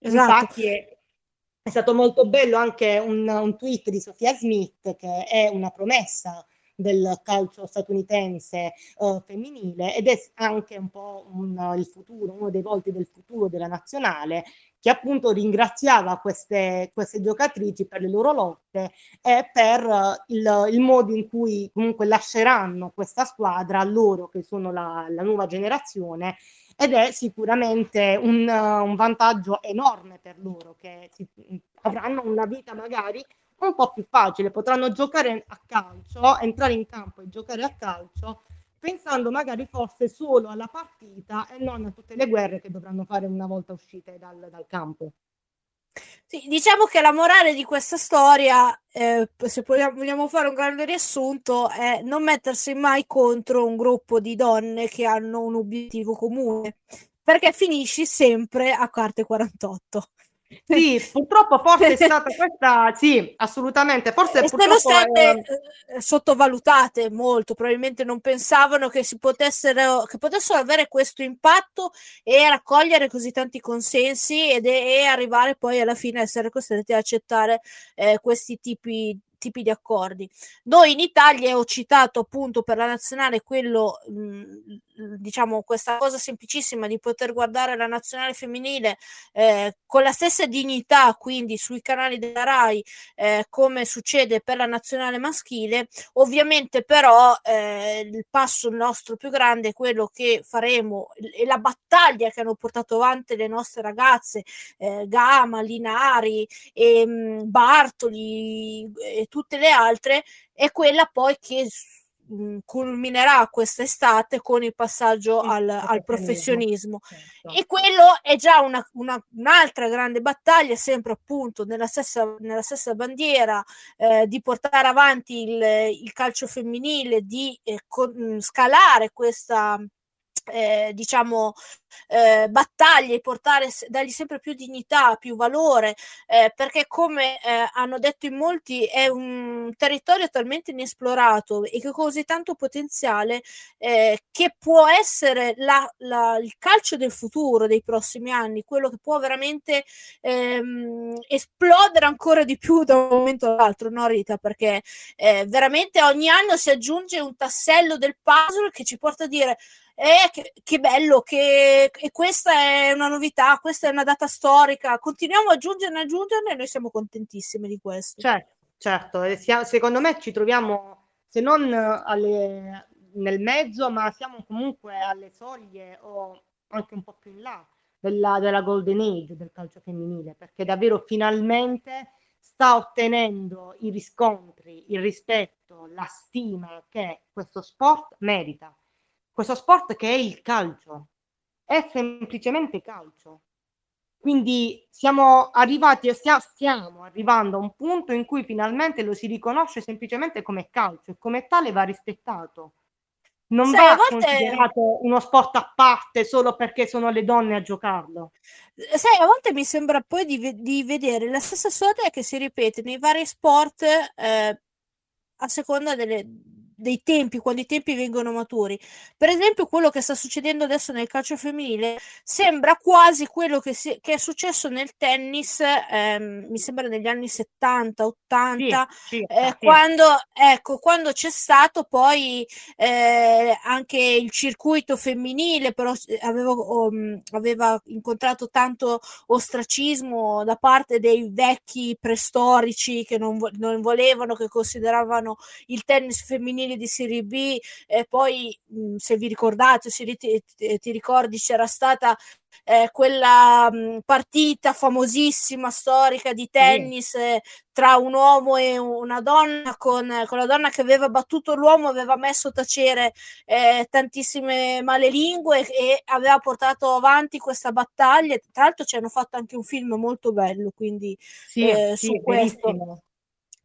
Esatto. Infatti è stato molto bello anche un tweet di Sofia Smith, che è una promessa del calcio statunitense femminile, ed è anche un po' il futuro, uno dei volti del futuro della nazionale, che appunto ringraziava queste giocatrici per le loro lotte e per il modo in cui comunque lasceranno questa squadra loro che sono la nuova generazione, ed è sicuramente un vantaggio enorme per loro, che avranno una vita magari un po' più facile, potranno giocare a calcio, entrare in campo e giocare a calcio pensando magari forse solo alla partita e non a tutte le guerre che dovranno fare una volta uscite dal campo. Sì, diciamo che la morale di questa storia, se vogliamo fare un grande riassunto, è non mettersi mai contro un gruppo di donne che hanno un obiettivo comune, perché finisci sempre a carte 48. Sì, purtroppo forse è stata questa, sì, assolutamente, forse sono state sottovalutate molto, probabilmente non pensavano che potessero avere questo impatto e raccogliere così tanti consensi e arrivare poi alla fine a essere costretti ad accettare questi tipi di accordi. Noi in Italia ho citato appunto per la nazionale diciamo questa cosa semplicissima di poter guardare la nazionale femminile con la stessa dignità, quindi sui canali della Rai come succede per la nazionale maschile. Ovviamente però il passo nostro più grande è quello che faremo e la battaglia che hanno portato avanti le nostre ragazze Gama, Linari, Bartoli e tutte le altre, è quella poi che culminerà quest'estate con il passaggio al professionismo. Certo. E quello è già un'altra grande battaglia, sempre appunto nella stessa bandiera, di portare avanti il calcio femminile, di scalare questa battaglie, dargli sempre più dignità, più valore, perché come hanno detto in molti è un territorio talmente inesplorato e che così tanto potenziale, che può essere il calcio del futuro, dei prossimi anni, quello che può veramente esplodere ancora di più da un momento all'altro, no Rita? Perché veramente ogni anno si aggiunge un tassello del puzzle che ci porta a dire che bello, e questa è una novità, questa è una data storica, continuiamo ad aggiungerne e noi siamo contentissimi di questo. Certo. Secondo me ci troviamo, se non nel mezzo, ma siamo comunque alle soglie o anche un po' più in là della golden age del calcio femminile, perché davvero finalmente sta ottenendo i riscontri, il rispetto, la stima che questo sport merita. Questo sport che è il calcio, è semplicemente calcio. Quindi stiamo arrivando a un punto in cui finalmente lo si riconosce semplicemente come calcio e come tale va rispettato. Non va considerato uno sport a parte solo perché sono le donne a giocarlo. Sai, a volte mi sembra poi di vedere la stessa storia che si ripete nei vari sport, a seconda dei tempi, quando i tempi vengono maturi. Per esempio, quello che sta succedendo adesso nel calcio femminile sembra quasi quello che è successo nel tennis, mi sembra negli anni 70, 80, sì. Quando c'è stato poi anche il circuito femminile, però aveva incontrato tanto ostracismo da parte dei vecchi preistorici che non volevano, che consideravano il tennis femminile di Serie B, e poi se vi ricordate, se ti ricordi, c'era stata quella partita famosissima, storica di tennis tra un uomo e una donna, con la donna che aveva battuto l'uomo, aveva messo tacere tantissime malelingue e aveva portato avanti questa battaglia. Tra l'altro ci hanno fatto anche un film molto bello, quindi su questo bellissimo.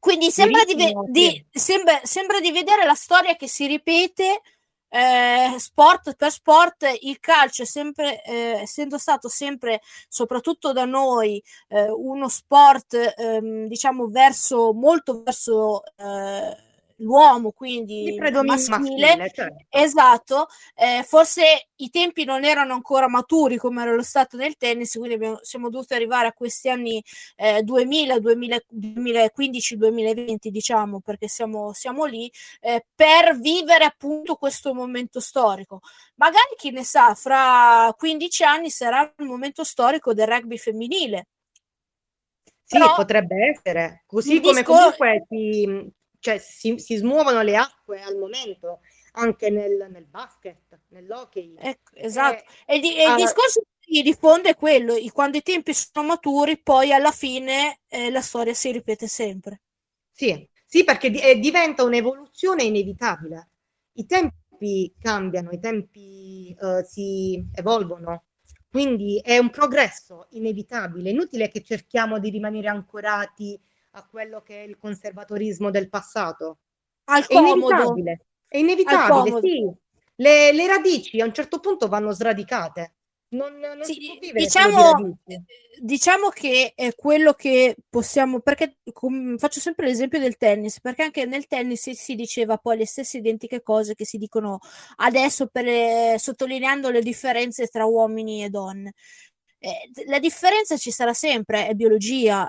Quindi sembra di vedere la storia che si ripete, sport per sport. Il calcio è sempre, essendo stato sempre, soprattutto da noi, uno sport diciamo molto verso l'uomo, quindi maschile, certo. Esatto, forse i tempi non erano ancora maturi come era lo stato nel tennis, quindi siamo dovuti arrivare a questi anni 2000, 2015, 2020 diciamo, perché siamo lì per vivere appunto questo momento storico. Magari, chi ne sa, fra 15 anni sarà il momento storico del rugby femminile. Sì, però, potrebbe essere, così come comunque si smuovono le acque al momento anche nel basket, nell'hockey. Esatto. Il discorso si diffonde è quello: quando i tempi sono maturi, poi alla fine la storia si ripete sempre. Sì, perché diventa un'evoluzione inevitabile. I tempi cambiano, i tempi si evolvono, quindi è un progresso inevitabile. Inutile che cerchiamo di rimanere ancorati a quello che è il conservatorismo del passato. È inevitabile, sì. Le radici a un certo punto vanno sradicate. Non sì, si può vivere, diciamo che è quello che possiamo, perché faccio sempre l'esempio del tennis, perché anche nel tennis si diceva poi le stesse identiche cose che si dicono adesso, sottolineando le differenze tra uomini e donne. La differenza ci sarà sempre, è biologia.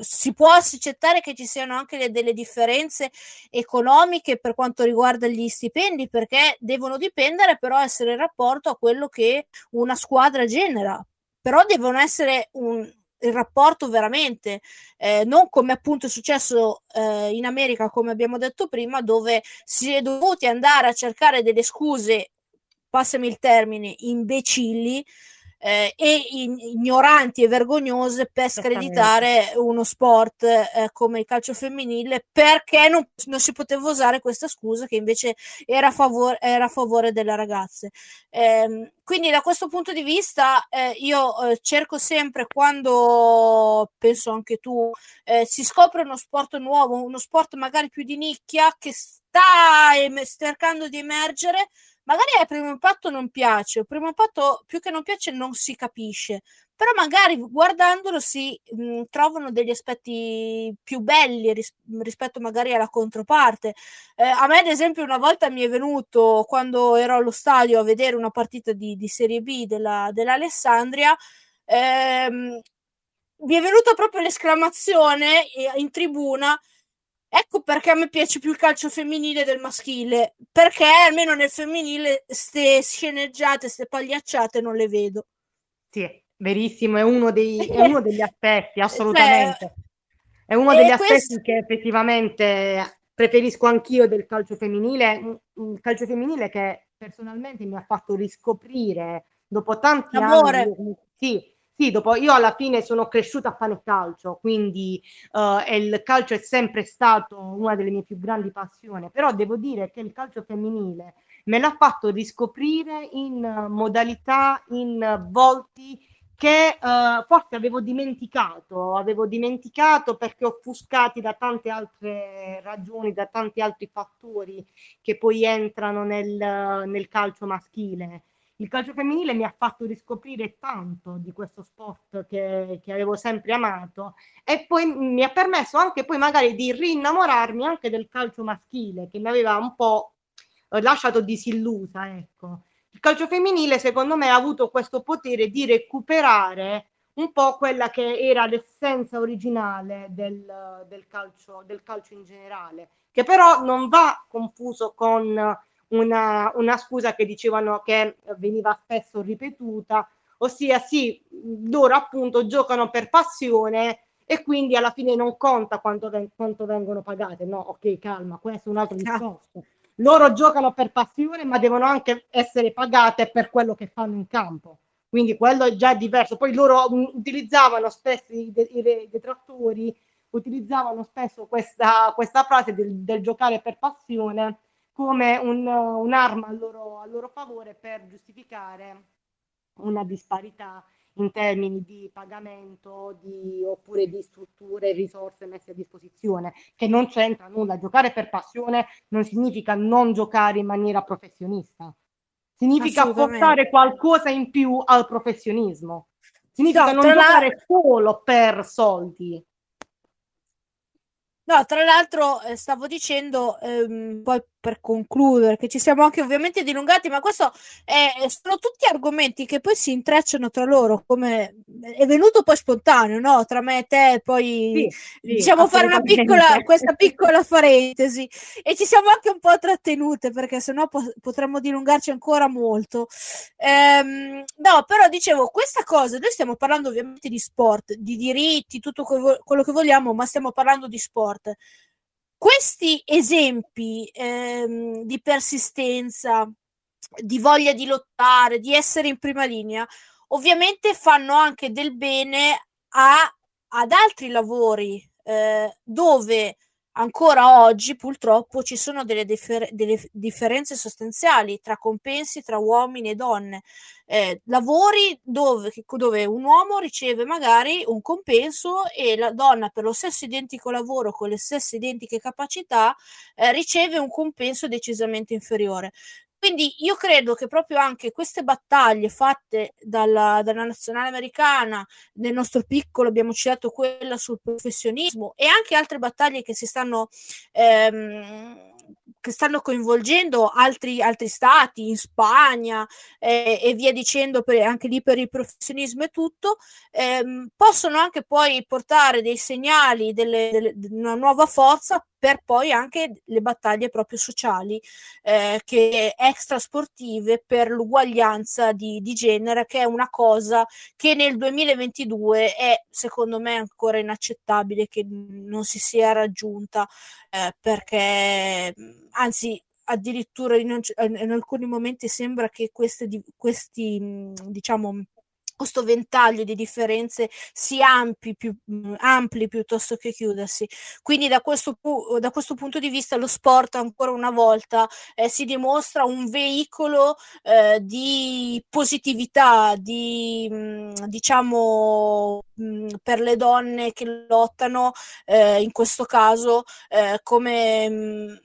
Si può accettare che ci siano anche delle differenze economiche per quanto riguarda gli stipendi, perché devono dipendere, però essere in rapporto a quello che una squadra genera, però devono essere il rapporto veramente, non come appunto è successo in America, come abbiamo detto prima, dove si è dovuti andare a cercare delle scuse, passami il termine, imbecilli, e ignoranti e vergognose per screditare uno sport come il calcio femminile, perché non si poteva usare questa scusa che invece era a favore delle ragazze. Quindi da questo punto di vista io cerco sempre, quando penso anche tu, si scopre uno sport nuovo, uno sport magari più di nicchia che sta cercando di emergere, magari al primo impatto non piace, al primo impatto più che non piace non si capisce, però magari guardandolo si trovano degli aspetti più belli rispetto magari alla controparte. A me ad esempio una volta mi è venuto, quando ero allo stadio a vedere una partita di Serie B dell'Alessandria, mi è venuta proprio l'esclamazione in tribuna: ecco perché a me piace più il calcio femminile del maschile, perché almeno nel femminile ste sceneggiate, ste pagliacciate non le vedo. Sì, verissimo, è uno degli aspetti, assolutamente. È uno degli aspetti che effettivamente preferisco anch'io del calcio femminile, il calcio femminile che personalmente mi ha fatto riscoprire dopo tanti anni. Sì. Sì, dopo io alla fine sono cresciuta a fare calcio, quindi il calcio è sempre stato una delle mie più grandi passioni, però devo dire che il calcio femminile me l'ha fatto riscoprire in modalità, in volti che forse avevo dimenticato perché offuscati da tante altre ragioni, da tanti altri fattori che poi entrano nel calcio maschile. Il calcio femminile mi ha fatto riscoprire tanto di questo sport che avevo sempre amato, e poi mi ha permesso anche poi magari di rinnamorarmi anche del calcio maschile, che mi aveva un po' lasciato disillusa, ecco. Il calcio femminile secondo me ha avuto questo potere di recuperare un po' quella che era l'essenza originale del calcio in generale, che però non va confuso con una scusa che dicevano, che veniva spesso ripetuta, ossia sì, loro appunto giocano per passione e quindi alla fine non conta quanto vengono pagate. No, ok, calma, questo è un altro discorso. Loro giocano per passione, ma devono anche essere pagate per quello che fanno in campo, quindi quello è già diverso. Poi loro utilizzavano spesso i detrattori, utilizzavano spesso questa frase del giocare per passione come un'arma al loro favore per giustificare una disparità in termini di pagamento oppure di strutture e risorse messe a disposizione, che non c'entra nulla. Giocare per passione non significa non giocare in maniera professionista, significa portare qualcosa in più al professionismo, significa non giocare solo per soldi. No, tra l'altro stavo dicendo, poi per concludere, che ci siamo anche ovviamente dilungati, ma questo sono tutti argomenti che poi si intrecciano tra loro, come è venuto poi spontaneo, no? Tra me e te, poi sì, diciamo fare questa piccola parentesi, e ci siamo anche un po' trattenute perché sennò potremmo dilungarci ancora molto. No, però dicevo, questa cosa, noi stiamo parlando ovviamente di sport, di diritti, tutto quello che vogliamo, ma stiamo parlando di sport. Questi esempi di persistenza, di voglia di lottare, di essere in prima linea, ovviamente fanno anche del bene ad altri lavori dove ancora oggi purtroppo ci sono delle differenze sostanziali tra compensi tra uomini e donne, lavori dove un uomo riceve magari un compenso e la donna per lo stesso identico lavoro con le stesse identiche capacità riceve un compenso decisamente inferiore. Quindi io credo che proprio anche queste battaglie fatte dalla nazionale americana, nel nostro piccolo abbiamo citato quella sul professionismo, e anche altre battaglie che si stanno coinvolgendo altri stati, in Spagna e via dicendo, anche lì per il professionismo e tutto, possono anche poi portare dei segnali, una nuova forza per poi anche le battaglie proprio sociali, che extra sportive, per l'uguaglianza di genere, che è una cosa che nel 2022 è secondo me ancora inaccettabile che non si sia raggiunta, perché anzi addirittura in alcuni momenti sembra che questi diciamo questo ventaglio di differenze si ampli piuttosto che chiudersi. Quindi da questo punto di vista lo sport ancora una volta si dimostra un veicolo di positività, per le donne che lottano, in questo caso come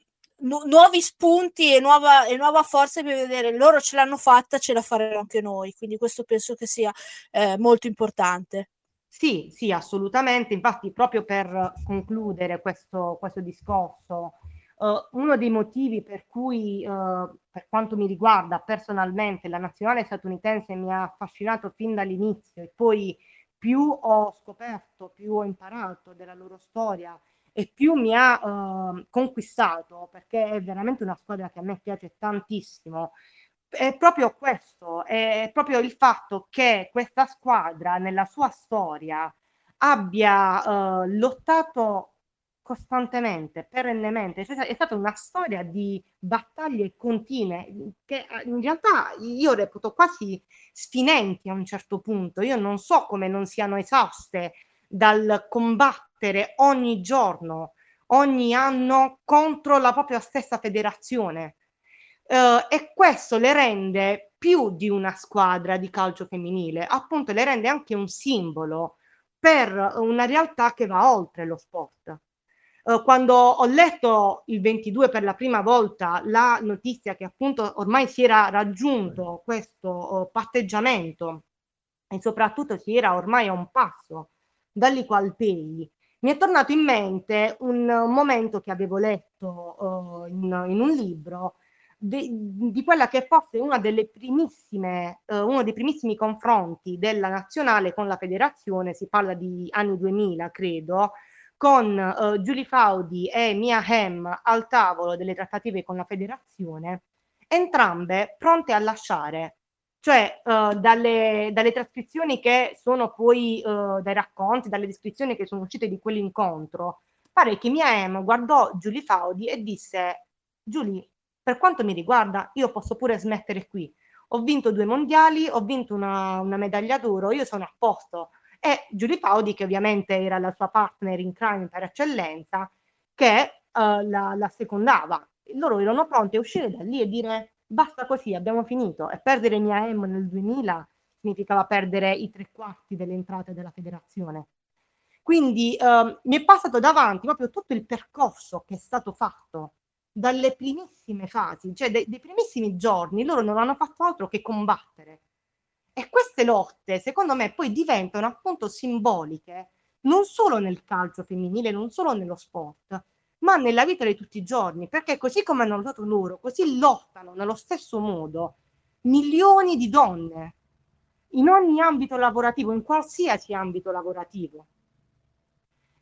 nuovi spunti e nuova forza per vedere loro ce l'hanno fatta, ce la faremo anche noi. Quindi questo penso che sia molto importante. Sì, assolutamente. Infatti, proprio per concludere questo discorso, uno dei motivi per cui, per quanto mi riguarda personalmente, la nazionale statunitense mi ha affascinato fin dall'inizio, e poi più ho scoperto, più ho imparato della loro storia, e più mi ha conquistato, perché è veramente una squadra che a me piace tantissimo. È proprio questo, è proprio il fatto che questa squadra nella sua storia abbia lottato costantemente, perennemente. Cioè, è stata una storia di battaglie continue che in realtà io reputo quasi sfinenti a un certo punto. Io non so come non siano esauste dal combattere ogni giorno, ogni anno, contro la propria stessa federazione, e questo le rende più di una squadra di calcio femminile, appunto le rende anche un simbolo per una realtà che va oltre lo sport. Quando ho letto il 22 per la prima volta la notizia che appunto ormai si era raggiunto questo patteggiamento, e soprattutto si era ormai a un passo dall'Equal Pay, mi è tornato in mente un momento che avevo letto in un libro di quella che fosse uno dei primissimi confronti della nazionale con la federazione. Si parla di anni 2000, credo, con Julie Foudy e Mia Hamm al tavolo delle trattative con la federazione, entrambe pronte a lasciare. Cioè, dalle trascrizioni che sono poi, dai racconti, dalle descrizioni che sono uscite di quell'incontro, pare che Mia Hamm guardò Julie Foudy e disse: Julie, per quanto mi riguarda, io posso pure smettere qui. Ho vinto 2 mondiali, ho vinto una medaglia d'oro, io sono a posto. E Julie Foudy, che ovviamente era la sua partner in crime per eccellenza, che la secondava. Loro erano pronti a uscire da lì e dire: basta così, abbiamo finito. E perdere Mia Hamm nel 2000 significava perdere i 3/4 delle entrate della federazione. Quindi mi è passato davanti proprio tutto il percorso che è stato fatto dalle primissime fasi, cioè dei primissimi giorni. Loro non hanno fatto altro che combattere. E queste lotte, secondo me, poi diventano appunto simboliche, non solo nel calcio femminile, non solo nello sport, ma nella vita di tutti i giorni, perché così come hanno lottato loro, così lottano nello stesso modo milioni di donne in ogni ambito lavorativo, in qualsiasi ambito lavorativo.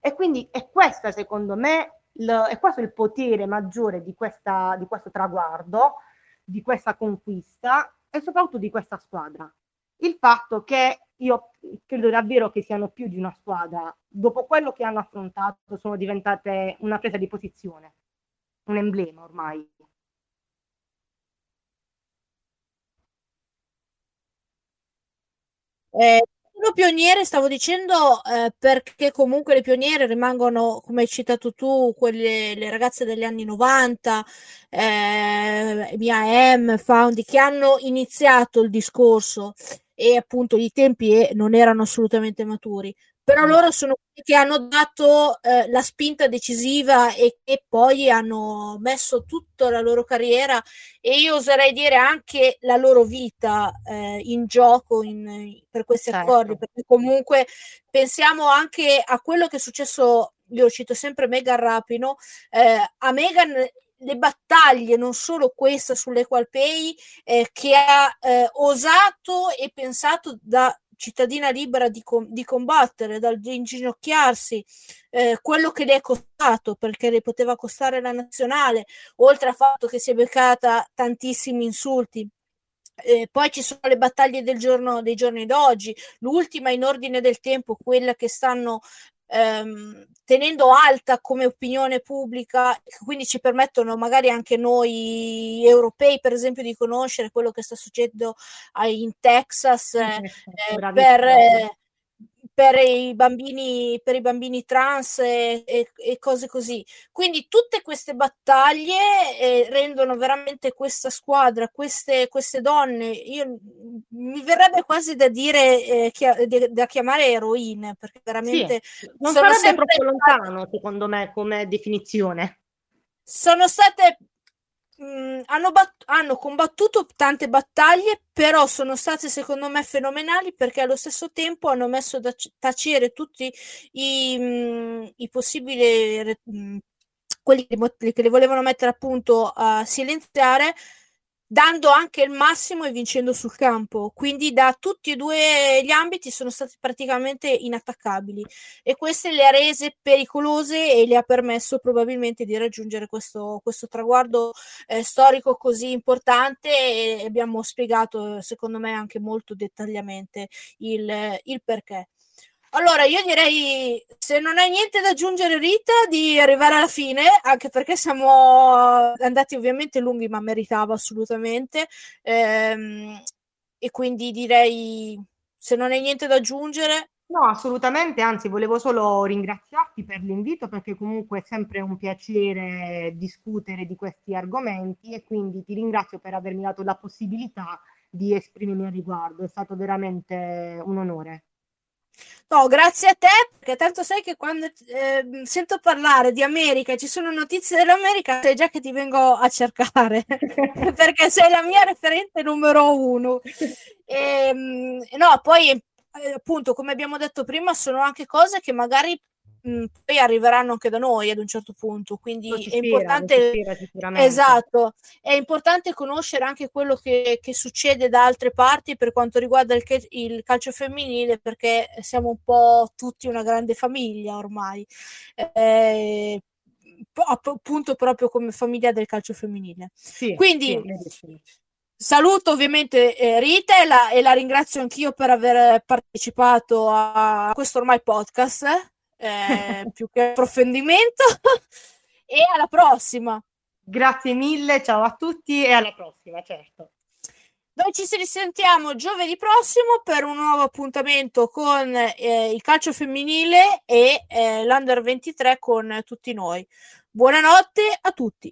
E quindi è questa, secondo me, è questo il potere maggiore di questo traguardo, di questa conquista e soprattutto di questa squadra. Il fatto che io credo davvero che siano più di una squadra. Dopo quello che hanno affrontato, sono diventate una presa di posizione, un emblema ormai. Pioniere, stavo dicendo, perché comunque le pioniere rimangono, come hai citato tu, le ragazze degli anni 90, Mia Hamm, Foudy, che hanno iniziato il discorso, e appunto i tempi non erano assolutamente maturi, però loro sono quelli che hanno dato la spinta decisiva e che poi hanno messo tutta la loro carriera, e io oserei dire anche la loro vita in gioco per questi accordi, perché comunque pensiamo anche a quello che è successo. Io cito sempre Megan Rapinoe, a Megan le battaglie, non solo questa sull'Equal Pay, che ha osato e pensato da cittadina libera di combattere, di inginocchiarsi, quello che le è costato, perché le poteva costare la nazionale, oltre al fatto che si è beccata tantissimi insulti. Poi ci sono le battaglie dei giorni d'oggi, l'ultima in ordine del tempo, quella che stanno tenendo alta come opinione pubblica, quindi ci permettono magari anche noi europei, per esempio, di conoscere quello che sta succedendo in Texas, per i bambini trans e cose così. Quindi tutte queste battaglie rendono veramente questa squadra, queste donne, mi verrebbe quasi da dire da chiamare eroine, perché veramente sì, non sono sempre troppo lontano, secondo me, come definizione. Sono state hanno combattuto tante battaglie, però sono state secondo me fenomenali, perché allo stesso tempo hanno messo da tacere tutti i possibili, quelli che le volevano mettere appunto a silenziare, dando anche il massimo e vincendo sul campo. Quindi da tutti e due gli ambiti sono stati praticamente inattaccabili, e queste le ha rese pericolose e le ha permesso probabilmente di raggiungere questo traguardo storico così importante. E abbiamo spiegato, secondo me, anche molto dettagliatamente il perché. Allora, io direi, se non hai niente da aggiungere, Rita, di arrivare alla fine, anche perché siamo andati ovviamente lunghi, ma meritava assolutamente, e quindi direi, se non hai niente da aggiungere. No, assolutamente, anzi, volevo solo ringraziarti per l'invito, perché comunque è sempre un piacere discutere di questi argomenti, e quindi ti ringrazio per avermi dato la possibilità di esprimermi al riguardo, è stato veramente un onore. No, grazie a te, perché tanto sai che quando sento parlare di America e ci sono notizie dell'America, sai già che ti vengo a cercare perché sei la mia referente numero uno. No, poi appunto, come abbiamo detto prima, sono anche cose che magari poi arriveranno anche da noi ad un certo punto, quindi è importante, esatto, è importante conoscere anche quello che succede da altre parti per quanto riguarda il calcio femminile, perché siamo un po' tutti una grande famiglia ormai, appunto proprio come famiglia del calcio femminile. Sì, quindi sì. Saluto ovviamente Rita e la ringrazio anch'io per aver partecipato a questo ormai podcast, più che approfondimento, e alla prossima. Grazie mille, ciao a tutti e alla prossima, certo. Noi ci risentiamo giovedì prossimo per un nuovo appuntamento con il calcio femminile e l'Under 23 con tutti noi. Buonanotte a tutti.